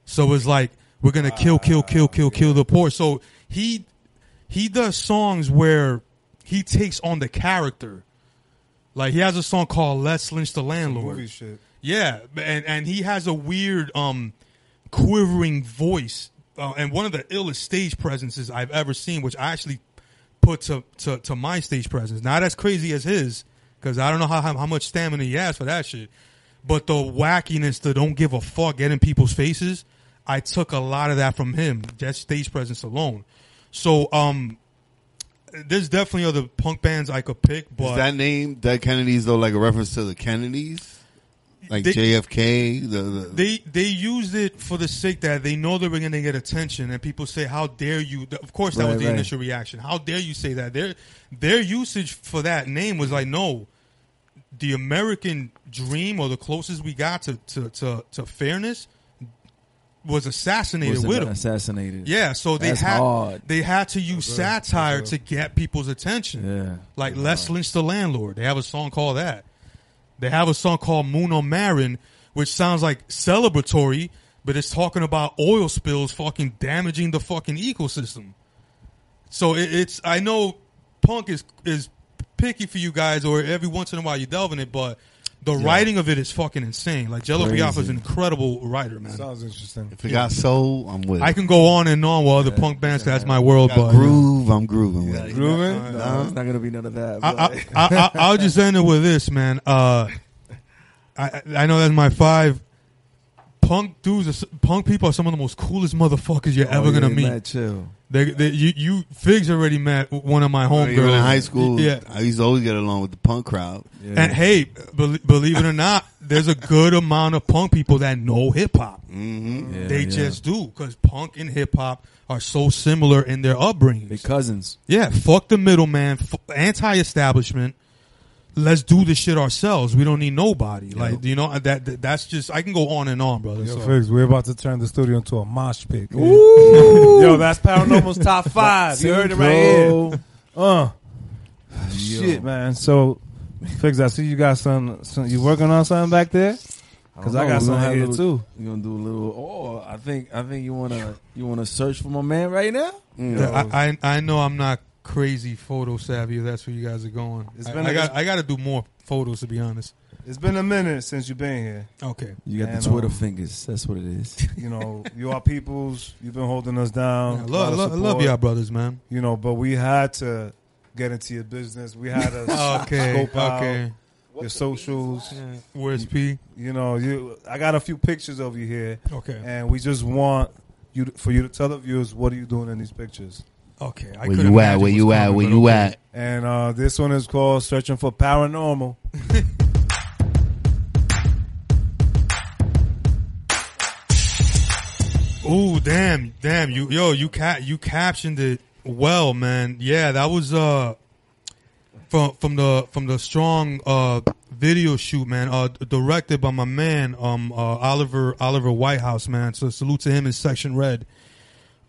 So it's like, we're going to kill, kill, kill, kill, kill the poor. So he he does songs where he takes on the character. Like, he has a song called Let's Lynch the Landlord. Movie shit. Yeah, and, and he has a weird um quivering voice. Uh, and one of the illest stage presences I've ever seen, which I actually put to, to, to my stage presence. Not as crazy as his, because I don't know how, how how much stamina he has for that shit. But the wackiness, the don't give a fuck, get in people's faces, I took a lot of that from him, just stage presence alone. So um, there's definitely other punk bands I could pick. But is that name, Dead Kennedys, though, like a reference to the Kennedys? Like they, J F K, the, the they they used it for the sake that they know they were going to get attention, and people say, "How dare you?" Of course, that right, was the right. initial reaction. How dare you say that? Their their usage for that name was like, "No, the American dream, or the closest we got to to to, to fairness, was assassinated was with them." Assassinated, yeah. So they That's had hard. they had to use That's satire That's to get people's attention. Yeah, like wow. Let's Lynch the Landlord. They have a song called that. They have a song called Moon on Marin, which sounds like celebratory, but it's talking about oil spills fucking damaging the fucking ecosystem. So it, it's, I know punk is is picky for you guys, or every once in a while you delve in it, but the yeah. writing of it is fucking insane. Like, Jello Biafra is an incredible writer, man. Sounds interesting. If it got soul, I'm with it. I can go on and on with other yeah, punk bands. Yeah, that's my world, but groove, I'm grooving with yeah, it. Grooving? No, no, it's not gonna be none of that. I, I, I, I, I'll just end it with this, man. Uh, I, I know that's my five. Punk dudes, are, punk people are some of the most coolest motherfuckers you're oh, ever gonna yeah, meet. Mad chill. They, they, you, you, Figs already met one of my homegirls. Even in high school, yeah. I used to always get along with the punk crowd. Yeah. And hey, be- believe it or not, there's a good amount of punk people that know hip-hop. Mm-hmm. Yeah, they yeah. just do, because punk and hip-hop are so similar in their upbringing. They're cousins. Yeah, fuck the middleman, f- anti-establishment. Let's do this shit ourselves. We don't need nobody. Yep. Like, you know, that, that that's just, I can go on and on, brother. Yo, so. Figs, we're about to turn the studio into a mosh pit. Ooh. Yo, that's Paranormal's top five. You heard it right here. Uh, shit, man. So, Figs, I see you got some, some you working on something back there? Because I, I got something here, too. You going to do a little, oh, I think I think you want to you wanna search for my man right now? Yeah, I, I I know I'm not crazy photo savvy. That's where you guys are going. It's been I, I got I got to do more photos, to be honest. It's been a minute since you've been here. Okay, you got and, the Twitter um, fingers. That's what it is. You know, you are peoples. You've been holding us down. Yeah, I love, love, love y'all brothers, man. You know, but we had to get into your business. We had a okay, scope okay. out your socials. Yeah. Where's P? You, you know, you. I got a few pictures of you here. Okay, and we just want you to, for you to tell the viewers what are you doing in these pictures. Okay, I where you at? Where you at? Where you okay. at? And uh, this one is called "Searching for Paranormal." Oh damn, damn you, yo, you ca- you captioned it well, man. Yeah, that was uh from from the from the strong uh video shoot, man. Uh, directed by my man, um, uh, Oliver Oliver Whitehouse, man. So salute to him in Section Red.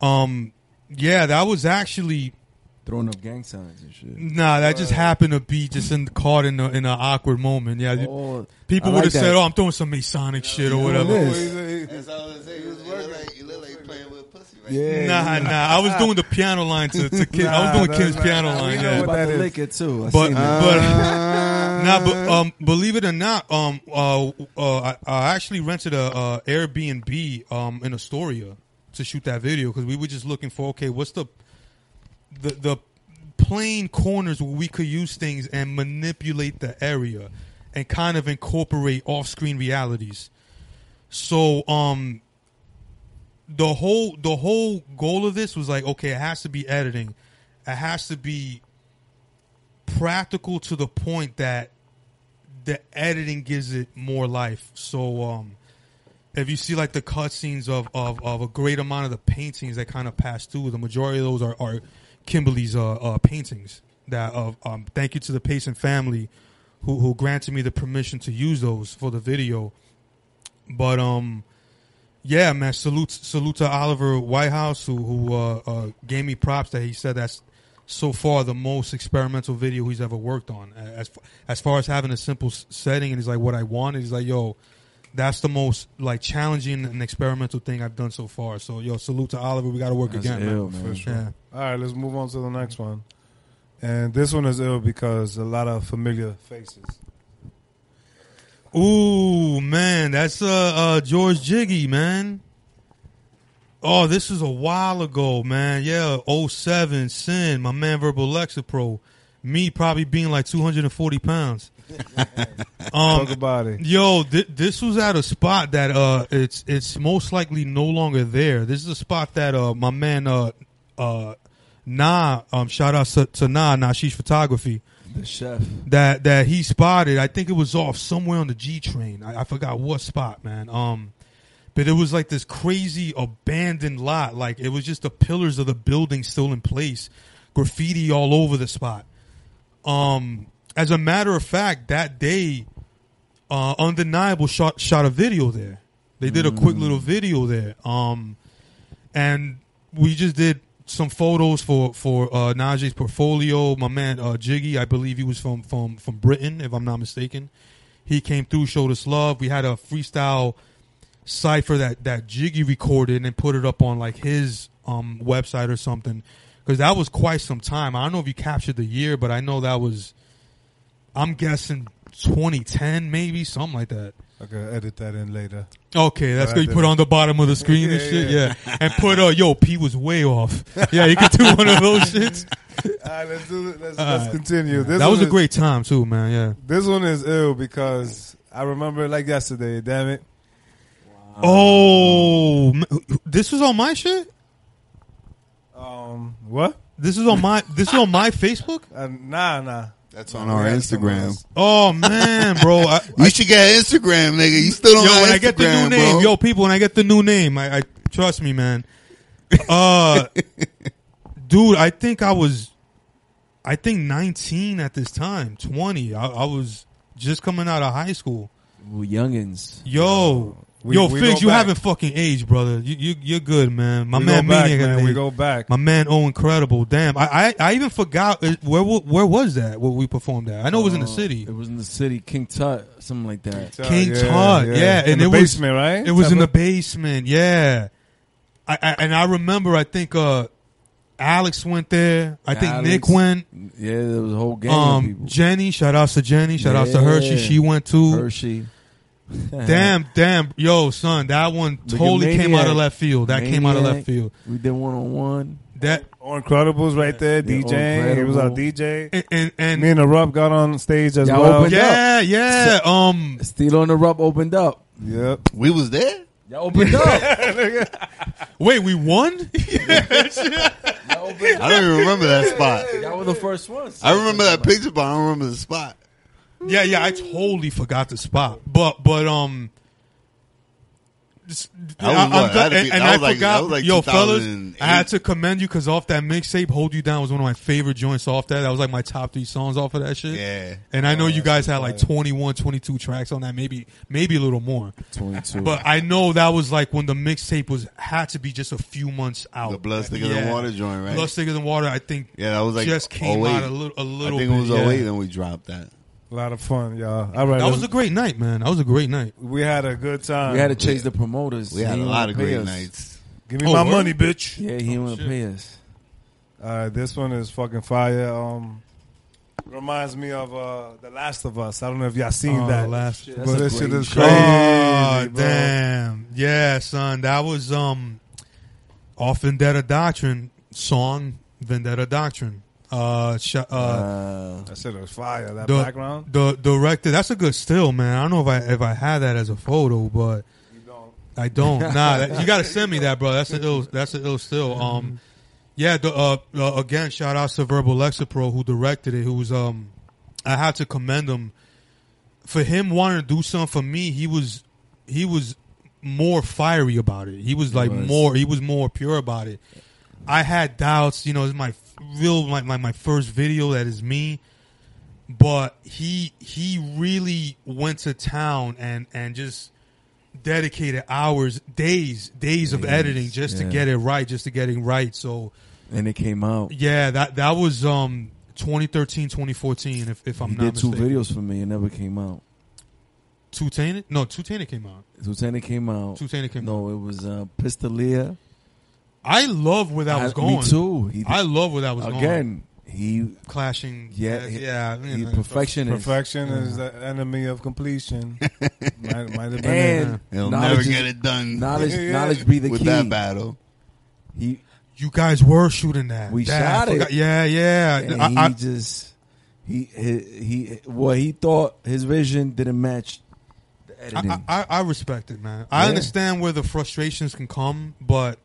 Um, yeah, that was actually throwing up gang signs and shit. Nah, that uh, just happened to be just in, caught in a, in an awkward moment. Yeah, oh, people like would have said, "Oh, I'm throwing some Masonic yeah, shit or whatever." That's all I was saying. Right. Yeah, nah, nah. I was doing the piano line to, to kid. Nah, I was doing Kim's right. piano line. We know yeah. what that is. It too. I but seen uh, but nah, but um, believe it or not, um, uh, uh I, I actually rented a uh, Airbnb um in Astoria to shoot that video because we were just looking for okay, what's the the the plain corners where we could use things and manipulate the area and kind of incorporate off-screen realities. So um. The whole the whole goal of this was like, okay, it has to be editing. It has to be practical to the point that the editing gives it more life. So um, if you see like the cutscenes of, of, of a great amount of the paintings that kind of pass through, the majority of those are, are Kimberly's uh, uh, paintings. That of uh, um, thank you to the Payson family who, who granted me the permission to use those for the video. But um. Yeah, man. Salute, salute to Oliver Whitehouse, who, who uh, uh, gave me props that he said that's so far the most experimental video he's ever worked on. As as far as having a simple setting, and he's like, "What I wanted." He's like, "Yo, that's the most like challenging and experimental thing I've done so far." So, yo, salute to Oliver. We got to work that's again, ill, man. man. For sure. Yeah. All right, let's move on to the next one, and this one is ill because a lot of familiar faces. Ooh, man, that's uh, uh, George Jiggy, man. Oh, this is a while ago, man. Yeah, oh seven, Sin, my man Verbal Lexapro. Me probably being like two hundred forty pounds. um, Talk about it. Yo, th- this was at a spot that uh, it's it's most likely no longer there. This is a spot that uh, my man, uh, uh, Nah, um, shout out to, to Nah, Nashish Photography. The chef that that he spotted, I think it was off somewhere on the G train. I, I forgot what spot, man. Um, but it was like this crazy abandoned lot. Like it was just the pillars of the building still in place, graffiti all over the spot. Um, as a matter of fact, that day, uh, Undeniable shot shot a video there. They did mm. a quick little video there. Um, and we just did some photos for for uh, Najee's portfolio. My man uh, Jiggy, I believe he was from, from from Britain, if I'm not mistaken. He came through, showed us love. We had a freestyle cipher that, that Jiggy recorded and put it up on like his um, website or something. Because that was quite some time. I don't know if you captured the year, but I know that was, I'm guessing twenty ten maybe, something like that. I can edit that in later. Okay, that's so good. You put it on the bottom of the screen yeah, and shit, yeah. yeah. And put, uh, yo, P was way off. Yeah, you could do one of those shits. All right, let's do it. Let's, uh, let's continue. This that was a is, great time, too, man, yeah. This one is ill because I remember it like yesterday, damn it. Wow. Oh, this was on my shit? Um, what? This is on my, this is on my Facebook? Uh, nah, nah. That's on, on our Instagram. Instagram. Oh, man, bro. I, you I, should get an Instagram, nigga. You still don't yo, have when Instagram, I get the new name, bro. Yo, people, when I get the new name, I, I trust me, man. Uh, dude, I think I was, I think nineteen at this time, twenty. I, I was just coming out of high school. Ooh, youngins. Yo. We, yo, we Figs, you back. Haven't fucking aged, brother. You, you, you're good, man. My we man, go back, man. We go back. My man, oh, incredible. Damn. I, I, I even forgot. Where where was that? Where we performed at? I know uh, it was in the city. It was in the city. King Tut, something like that. King Tut, yeah. yeah. yeah. And in the it basement, was, right? It was in the basement, yeah. I, I And I remember, I think uh, Alex went there. I think Alex, Nick went. Yeah, there was a whole gang um, of people. Jenny, shout out to Jenny. Shout yeah. out to Hershey. She went too. Hershey. damn, damn, yo, son, that one totally came out of left field. That maniac. came out of left field. We did one on one. That on Orton Credibles right there, yeah, DJing. He was our D J. And, and, and me and the Rupp got on stage as well. Yeah, up. yeah. Um, Steelo and the Rupp opened up. Yep. We was there? Y'all opened up. Wait, we won? I don't even remember that spot. Y'all were the first ones. I remember that picture, but I don't remember the spot. Yeah, yeah, I totally forgot the spot. But, but, um, just, I I'm like, done, I and, be, and I, I like, forgot, I like yo, fellas, I had to commend you because off that mixtape, Hold You Down was one of my favorite joints off that. That was like my top three songs off of that shit. Yeah. And I know oh, you guys had like twenty-one, twenty-two tracks on that, maybe, maybe a little more. twenty-two. But I know that was like when the mixtape was, had to be just a few months out. The Blood, Stickers, yeah. and Water joint, right? Blood, Stickers, and Water, I think, yeah, that was like just came out a little, a little bit. I think bit, it was oh eight yeah. when we dropped that. A lot of fun, y'all. All right, that was a great night, man. That was a great night. We had a good time. We had to chase yeah. the promoters. We had a lot of great us. nights. Give me oh, my word. money, bitch. Yeah, he oh, want to pay us. All right, this one is fucking fire. Um, reminds me of uh, The Last of Us. I don't know if y'all seen oh, that. Last, shit. But this shit is crazy. Oh, bro. Damn. Yeah, son. That was um, off Vendetta Doctrine song, Vendetta Doctrine. Uh, sh- uh, uh, that shit was fire. That the, background, the director. That's a good still, man. I don't know if I if I had that as a photo, but you don't. I don't. Nah, that, you gotta send me that, bro. That's an ill. That's an ill still. Um, yeah. The, uh, uh, again, shout out to Verbal Lexapro who directed it. Who was um, I had to commend him for him wanting to do something for me. He was he was more fiery about it. He was like he was. more. He was more pure about it. I had doubts, you know, it's my real, my, my, my first video, that is me. But he he really went to town and, and just dedicated hours, days, days of yes. editing just yeah. to get it right, just to getting right. So and it came out. Yeah, that that was um twenty thirteen, twenty fourteen, if, if I'm he not mistaken. He did two videos for me. It never came out. Tutana? No, Tutana came out. Tutana came out. Tutana came no, out. No, it was uh, Pistolia. I love where that I, was going. Me too. He, I love where that was again, going. Again, he clashing. Yeah, he, yeah. He, he perfectionist. Perfection yeah. is the enemy of completion. might, might have been and he'll never is, get it done. Knowledge, yeah, yeah. knowledge be the With key. With that battle, he. You guys were shooting that. We Dad, shot I it. Forgot. Yeah, yeah. And I, he I, just he he, he well, he thought his vision didn't match. The editing. I, I, I respect it, man. I yeah. understand where the frustrations can come, but.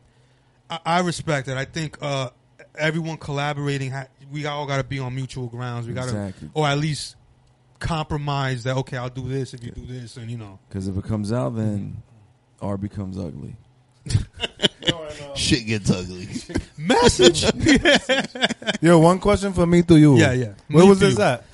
I respect it. I think uh, everyone collaborating, ha- we all got to be on mutual grounds. We got to, exactly. or at least compromise that. Okay, I'll do this if you do this, and you know. Because if it comes out, then R becomes ugly. Shit gets ugly. Message. Yo, one question for me to you. Yeah, yeah. Where me was this you. at?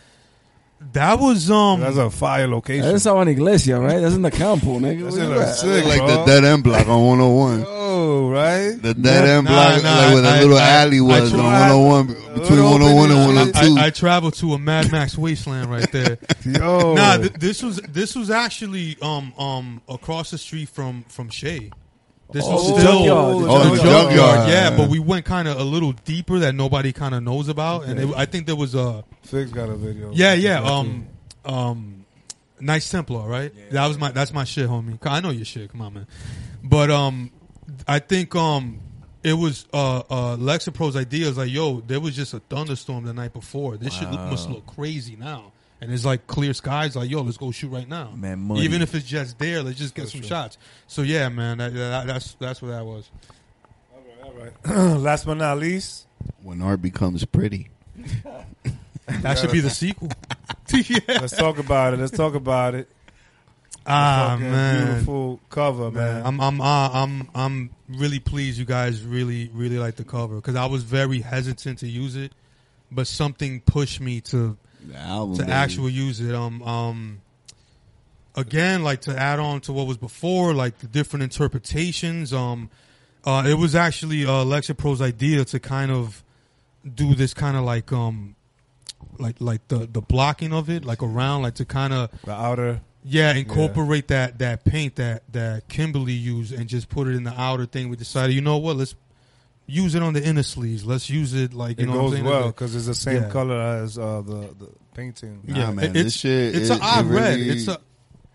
That was um. That's a fire location. That's San Iglesia, right? That's in the campo, nigga. That's in the sick, like bro. the dead end block on one oh one. Oh, right. The dead yeah. end block, nah, nah, like I, where that I, little I, alley was on one oh one, between one oh one and one oh two. I, I, I traveled to a Mad Max wasteland right there. Yo, nah, th- this was this was actually um um across the street from from Shea. This oh, was still the junkyard. The oh, the junkyard. junkyard. Yeah, but we went kind of a little deeper that nobody kind of knows about, okay. and it, I think there was a. Fix got a video. Yeah, yeah. Um, um, Nice Templar, right? Yeah. That was my. That's my shit, homie. I know your shit. Come on, man. But um, I think um, it was uh, uh Lexapro's idea. Is like, yo, there was just a thunderstorm the night before. This wow. shit look, must look crazy now. And it's like clear skies, like, yo, let's go shoot right now. Man, money. Even if it's just there, let's just get that's some true. shots. So, yeah, man, that, that, that's that's what that was. All right, all right. Last but not least. When Art Becomes Pretty. That should be the sequel. yeah. Let's talk about it. Let's talk about it. Ah, man. Beautiful cover, man. man. I'm, I'm, uh, I'm, I'm really pleased you guys really, really like the cover because I was very hesitant to use it, but something pushed me to... The album, to baby. actually use it. Um, um, again, like to add on to what was before, like the different interpretations. Um, uh, it was actually uh, Lexapro's idea to kind of do this kind of like, um, like like the the blocking of it, like around, like to kind of the outer, yeah, incorporate yeah. that that paint that that Kimberly used and just put it in the outer thing. We decided, you know what, let's. Use it on the inner sleeves. Let's use it like you it know. It goes what I'm well because it's the same yeah. color as uh, the, the painting. Nah, yeah, man, it's, this shit. It's an it, odd it red. Really it's a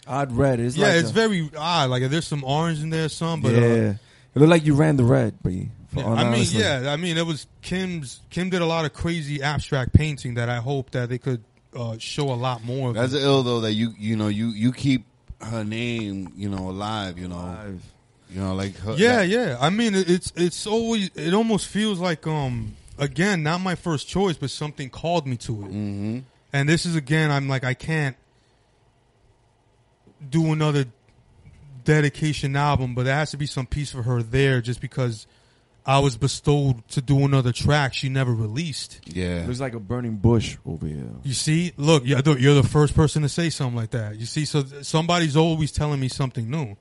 odd red. It's yeah, like it's a, very odd. Like there's some orange in there, some. But yeah, uh, it looked like you ran the red, B. For yeah, I mean, honestly. yeah, I mean, it was Kim's. Kim did a lot of crazy abstract painting that I hope that they could uh, show a lot more of. That's ill though that you you know you you keep her name you know alive you know alive. you know like her, yeah that. yeah. I mean, it's it's always it almost feels like um again not my first choice, but something called me to it. Mm-hmm. And this is again, I'm like I can't do another dedication album, but there has to be some piece for her there just because I was bestowed to do another track she never released. Yeah. It was like a burning bush over here. You see? Look, you're the first person to say something like that. You see? So somebody's always telling me something new.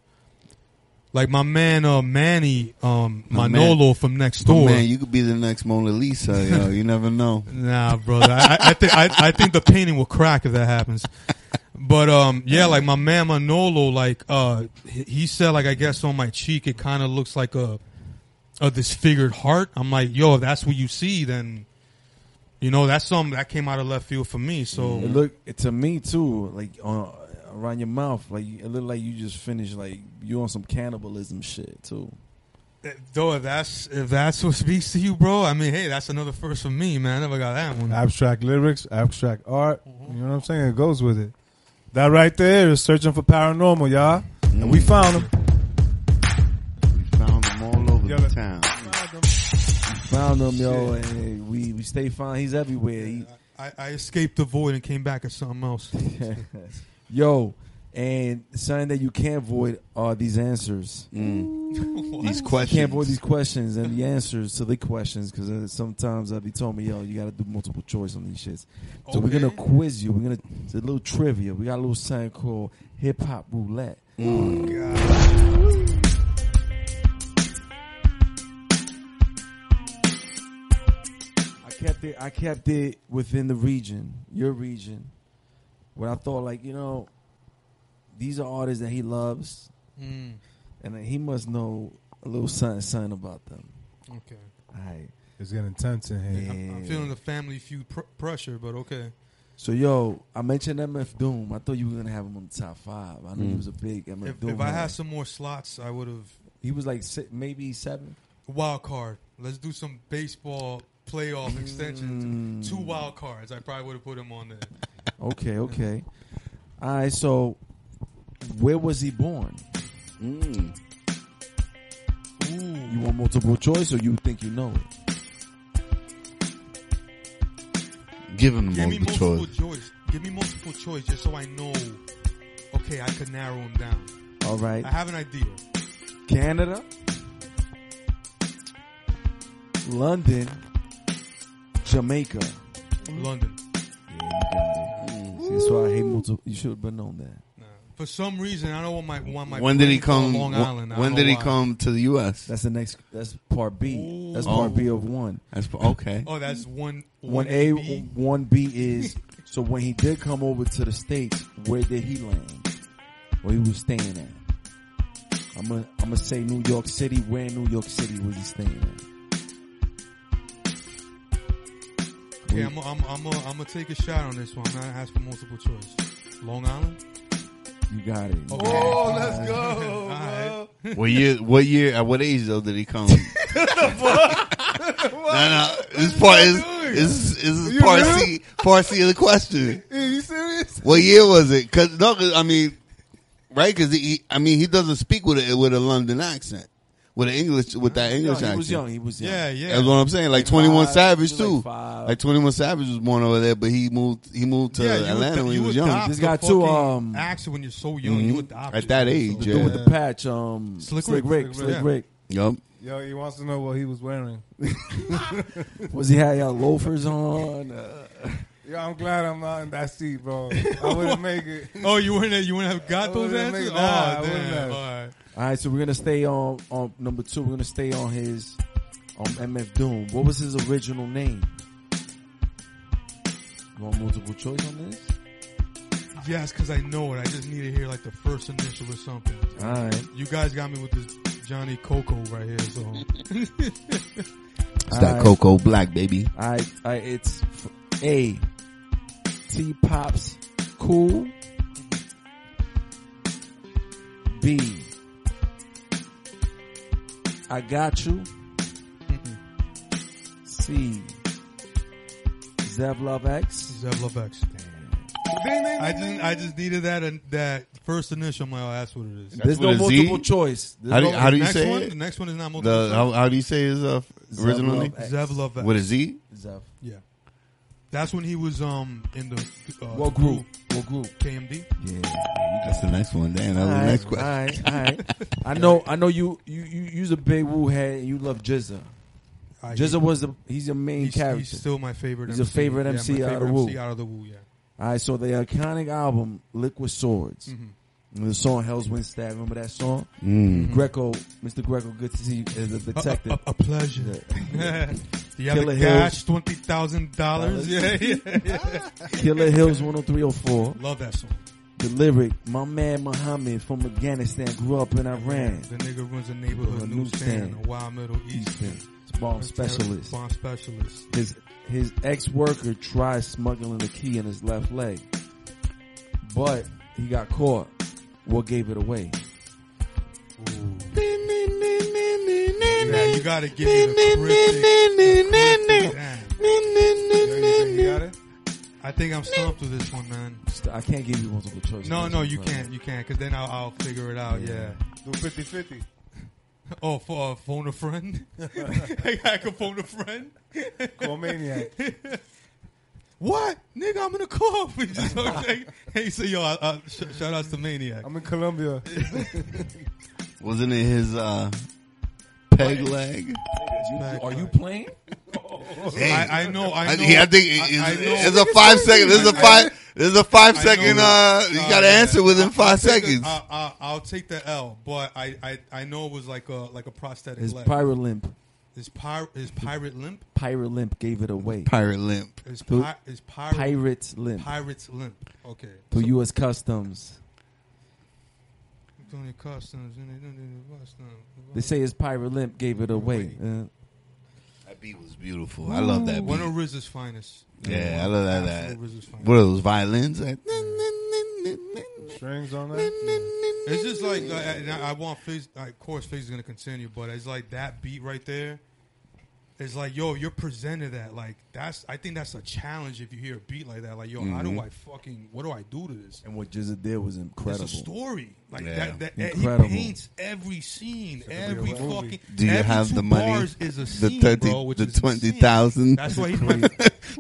Like my man uh, Manny um, Manolo man, from next door. Man, you could be the next Mona Lisa, yo. You never know. Nah, brother. I, I think I, I think the painting will crack if that happens. But um, yeah, like my man Manolo, like uh, he said, like I guess on my cheek, it kind of looks like a a disfigured heart. I'm like, yo, if that's what you see, then you know that's something that came out of left field for me. So it look to me too, like on. Uh, around your mouth, like it looked like you just finished, like you on some cannibalism shit too. Though if that's if that's what speaks to you, bro. I mean, hey, that's another first for me, man. I never got that one. Abstract lyrics, abstract art. Mm-hmm. You know what I'm saying? It goes with it. That right there is Searching for Paranormal, y'all. Mm-hmm. And we found them. We found them all over yeah, the town. We found them, yo, shit. And we we stay fine. He's everywhere. He, I, I escaped the void and came back as something else. Yo, and something that you can't void are these answers. Mm. These questions. You can't void these questions and the answers to the questions, because sometimes I'll be told me, yo, you got to do multiple choice on these shits. So okay. We're going to quiz you. We're going to do a little trivia. We got a little something called hip-hop roulette. Mm. Oh, God. I kept it, I kept it within the region, your region. When I thought, like, you know, these are artists that he loves, mm. and that he must know a little something, something about them. Okay. All right. It's getting intense in here. Yeah. I'm, I'm feeling the Family Feud pr- pressure, but okay. So, yo, I mentioned M F Doom. I thought you were going to have him on the top five. I knew mm. he was a big M F if, Doom. If I man. had some more slots, I would have. He was like six, maybe seven. Wild card. Let's do some baseball playoff mm. extension. Two wild cards. I probably would have put him on there. Okay, okay. All right, so where was he born? Mm. Ooh. You want multiple choice or you think you know it? Give him Give multiple, me multiple choice. choice. Give me multiple choice just so I know, okay, I could narrow him down. All right. I have an idea. Canada? London? Jamaica? London. So I hate multiple. You should have been on that. Nah. For some reason, I don't want my want my. When did he come? Long Island. When did he why. come to the U S? That's the next. That's part B. Ooh. That's part oh. B of one. That's okay. Oh, that's one. One, one A, B. One B is. So when he did come over to the States, where did he land? Where he was staying at? I'm gonna I'm gonna say New York City. Where in New York City was he staying at? Okay, I'm I'm I'm gonna take a shot on this one. I'm not asking multiple choice. Long Island. You got it. Okay. Oh, let's go. All right. Bro. What year? What year? At what age though did he come? What the fuck? No, no. This part is is is, is part C part C of the question. Are you serious? What year was it? Because no, cause, I mean, right? Because he, I mean, he doesn't speak with a with a London accent. With an English, with that English accent. He was young. He was young. Yeah, yeah. That's what I'm saying. Like, like twenty-one five, Savage too. Like, like twenty-one Savage was born over there, but he moved. He moved to yeah, Atlanta th- when he was young. This guy too. Um, accent when you're so young, mm-hmm. you adopt at that age. So. Yeah. The dude with the patch, um, Slick, Slick Rick, Rick, Slick Rick. Slick Rick. Yep. Yo, he wants to know what he was wearing. Was he had y'all loafers on? Uh, Yo, I'm glad I'm not in that seat, bro. I wouldn't make it. Oh, you wouldn't. You wouldn't have got I those answers. Oh, nah, damn. All right. All right, so we're gonna stay on on number two. We're gonna stay on his on M F Doom. What was his original name? You want multiple choice on this? Yes, because I know it. I just need to hear like the first initial or something. All right, you guys got me with this Johnny Coco right here. So it's all that right. Coco Black, baby. All right, all right, it's A. T Pops Cool. B. I got you. see. Zev Love X. Zev Love X. Damn. I just I just needed that and that first initial. I'm like, oh, that's what it is. That's There's no multiple Z? Choice. There's how do, no, how do you say one, it? The next one is not multiple the, choice. How, how do you say his uh, original name? Zev Love X. With a Z? Zev. Yeah. That's when he was um in the uh, what group? What group? K M D. Yeah, that's the next one. Damn, that was all the next question. All right, all right. I know, I know. You you you you's a big Wu head. And you love G Z A. G Z A was the he's your main he's, character. He's still my favorite. He's M C. A favorite yeah, M C, favorite out, of M C out of the Wu. Yeah. All right, so the iconic album Liquid Swords. Mm-hmm. The song Hell's Wind Stab. Remember that song? Mm-hmm. Greco, Mister Greco, good to see you as a detective. A, a, a pleasure. Yeah. You Killer have cash, twenty thousand dollars. Yeah, yeah, yeah. Killer Hills one oh three oh four. Love that song. The lyric, my man Muhammad from Afghanistan grew up in Iran. The nigga runs a neighborhood a new stand, a wild Middle Eastern. Bomb specialist. Bomb specialist. His his ex worker tried smuggling a key in his left leg, but he got caught. What gave it away? Yeah, you gotta give me the cryptic. You got it? I think I'm stumped with this one, man. I can't give you multiple choice. No, no, you can't. You can't, because then I'll, I'll figure it out, yeah. Do fifty-fifty. Oh, for, uh, phone a friend? I can phone a friend? Call Maniac. What? Nigga, I'm in a car. So, like, hey, so yo, I, I, sh- shout outs to Maniac. I'm in Colombia. Wasn't it his... uh Peg leg. Are you playing? I, I know. I know. I, I think it's, I, I know. it's a five second. This is a five. This is a five second. Uh, you got to answer within five I'll seconds. The, I, I, I'll take the L, but I, I, I know it was like a like a prosthetic his leg. Pirate limp. His pirate his pirate limp. Pirate limp gave it away. Pirate limp. His, pi- his pirate pirate's limp. Pirate's limp. Okay. To so, U S Customs. They say his pirate limp gave it away. Uh, that beat was beautiful. Ooh. I love that beat. One of R Z A's finest. Yeah, yeah, I love that. that. What are those violins? Like, strings on that. It's just like uh, I, I want. Fizz, of course, Fizz is gonna continue, but it's like that beat right there. It's like, yo, you're presented that. Like, that's, I think that's a challenge if you hear a beat like that. Like, yo, mm-hmm. how do I fucking, what do I do to this? And what G Z A did was incredible. It's a story. Like, yeah. that, that incredible. He paints every scene, every fucking. Do you every have two the money? Is a scene, the thirty, bro, which the is twenty thousand. That's why he's crazy.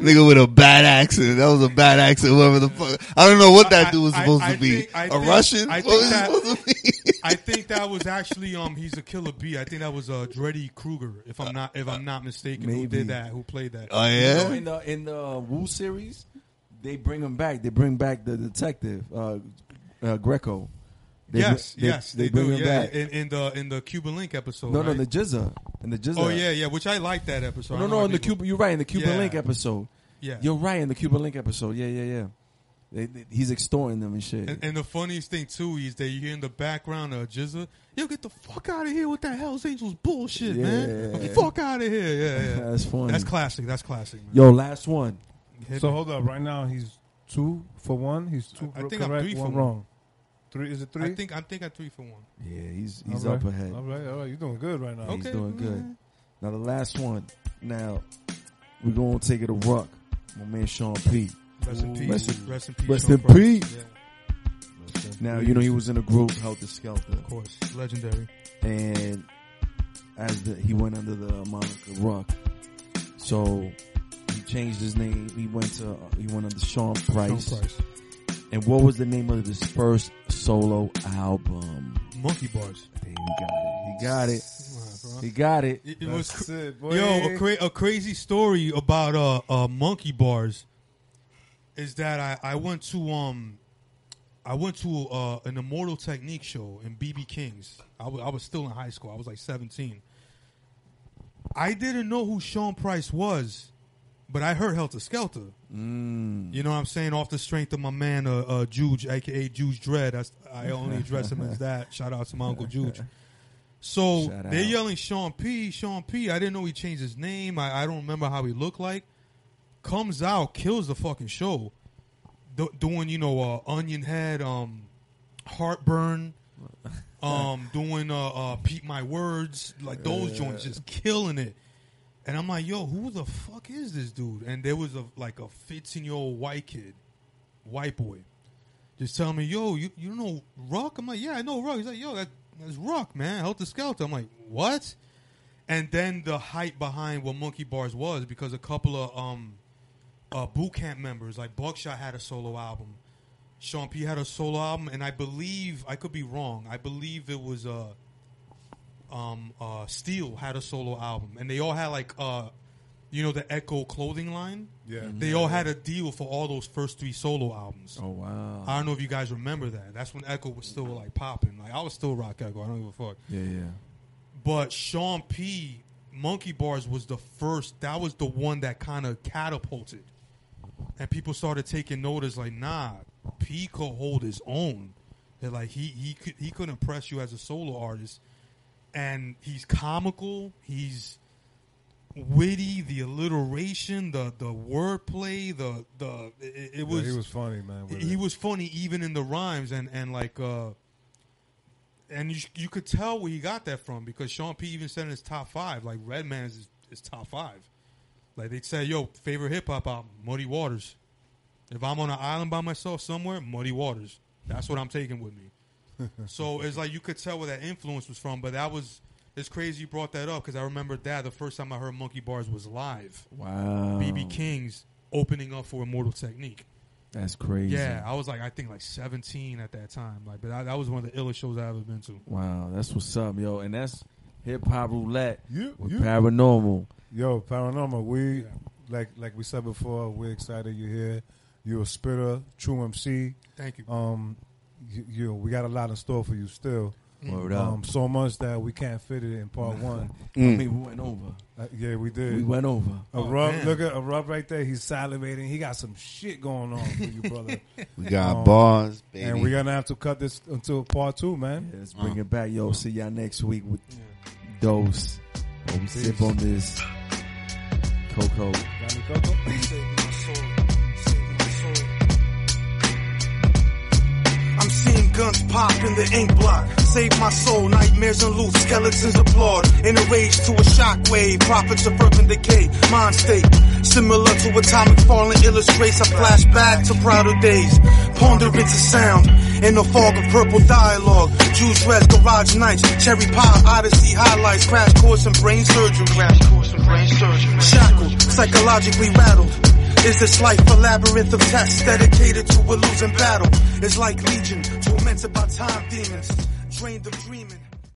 Nigga with a bad accent. That was a bad accent. Whatever the fuck. I don't know what that I, dude was I, supposed I, to I be. Think, a think, Russian? I think, what that, was supposed to be? I think that was actually um. He's a Killer B. I think that was uh, Dreddy Krueger. If I'm not, if I'm not mistaken, Maybe. who did that? Who played that? Oh yeah. You know, in the in the Wu series, they bring him back. They bring back the detective uh, uh, Greco. They yes, br- they, yes, they, they bring do. Him yeah, back in, in the in the Cuban Link episode. No, right? no, the G Z A and the G Z A. Oh yeah, yeah. Which I like that episode. No, no, in the Cuban. You're right in the Cuban yeah. Link episode. Yeah, you're right in the Cuban Link episode. Yeah, yeah, yeah. They, they, he's extorting them and shit. And, and the funniest thing too is that you hear in the background of uh, G Z A, yo, get the fuck out of here with that Hell's Angels bullshit, yeah, man. Yeah, yeah. Fuck out of here. Yeah, yeah. That's funny. That's classic. That's classic, man. Yo, last one. Hit so me. Hold up. Right now he's two for one. He's two. I, I think correct, I'm three one for wrong. One. Three is it three? I think I think I'm three for one. Yeah, he's he's all right. Up ahead. All right, all right. You're doing good right now. Okay, he's doing good. Man. Now the last one. Now we're gonna take it to rock. My man Sean P. Rest in peace. Rest in, rest in peace. Rest in peace. Yeah. Rest in now, peace. You know, he was in a group, Helter Skelter. Of course. Legendary. And as the, he went under the moniker Rock. So he changed his name. He went to, he went under Sean Price. Sean Price. And what was the name of his first solo album? Monkey Bars. He got it. He got it. He got it. It, it was, cr- it, yo, a, cra- a crazy story about, uh, uh, Monkey Bars. Is that I, I went to um I went to uh, an Immortal Technique show in B B King's. I, w- I was still in high school. I was like seventeen. I didn't know who Sean Price was, but I heard Helter Skelter. Mm. You know what I'm saying? Off the strength of my man uh, uh, Juge, a k a. Juge Dredd. That's, I only address him as that. Shout out to my Uncle Juge. So Shout they're out. yelling Sean P, Sean P. I didn't know he changed his name. I, I don't remember how he looked like. Comes out, kills the fucking show, D- doing you know uh, Onion Head, um, Heartburn, um, doing uh, uh, Peep My Words, like those yeah. joints, just killing it. And I'm like, yo, who the fuck is this dude? And there was a like a fifteen-year-old white kid, white boy, just telling me, yo, you, you know Ruck? I'm like, yeah, I know Ruck. He's like, yo, that, that's Ruck, man. Helter Skelter. I'm like, what? And then the hype behind what Monkey Bars was, because a couple of um, uh, boot camp members, like Buckshot had a solo album. Sean P had a solo album. And I believe, I could be wrong, I believe it was a... Uh, Um, uh, Steel had a solo album, and they all had like, uh, you know, the Echo clothing line. Yeah, mm-hmm. They all had a deal for all those first three solo albums. Oh wow! I don't know if you guys remember that. That's when Echo was still like popping. Like I was still rock Echo. I don't give a fuck. Yeah, yeah. But Sean P, Monkey Bars was the first. That was the one that kind of catapulted, and people started taking notice. Like, nah, P could hold his own. They're like he he could he could impress you as a solo artist. And he's comical, he's witty, the alliteration, the the wordplay, the the it, it was yeah, he was funny, man. He it. was funny even in the rhymes, and and like uh, and you you could tell where he got that from, because Sean P even said in his top five, like Redman is his, his top five. Like they'd say, yo, favorite hip hop album, Muddy Waters. If I'm on an island by myself somewhere, Muddy Waters. That's what I'm taking with me. So it's like you could tell where that influence was from, but that was, it's crazy you brought that up, because I remember that the first time I heard Monkey Bars was live. Wow. B B King's opening up for Immortal Technique. That's crazy. Yeah, I was like, I think like seventeen at that time. Like, but I, that was one of the illest shows I've ever been to. Wow, that's what's up, yo. And that's Hip Hop Roulette you, with you. Paranormal. Yo, Paranormal, we, yeah. like like we said before, we're excited you're here. You're a spitter, true M C. Thank you. Um... You, you know, we got a lot in store for you still. Word up. Um, so much that we can't fit it in part one. Mm. I mean, we went over. Uh, yeah, we did. We went over. A rub, oh, look at a rub right there. He's salivating. He got some shit going on for you, brother. We got um, bars, baby. And we're going to have to cut this until part two, man. Yeah, let's bring uh. it back. Yo, see y'all next week with yeah. Dose. Oh, we Peace. Sip on this Coco. Got me Coco? Seeing guns pop in the ink block. Save my soul, nightmares and loot. Skeletons applaud. In a rage to a shockwave. Prophets of urban decay. Mind state. Similar to atomic falling illustrates. I flash back to prouder days. Ponderance of sound. In the fog of purple dialogue. Juice red, garage nights. Cherry pie, odyssey highlights. Crash course and brain surgery. Crash course and brain surgery. Shackled, psychologically rattled. Is this life a labyrinth of tests dedicated to a losing battle? It's like Legion, tormented by time demons, drained of dreaming.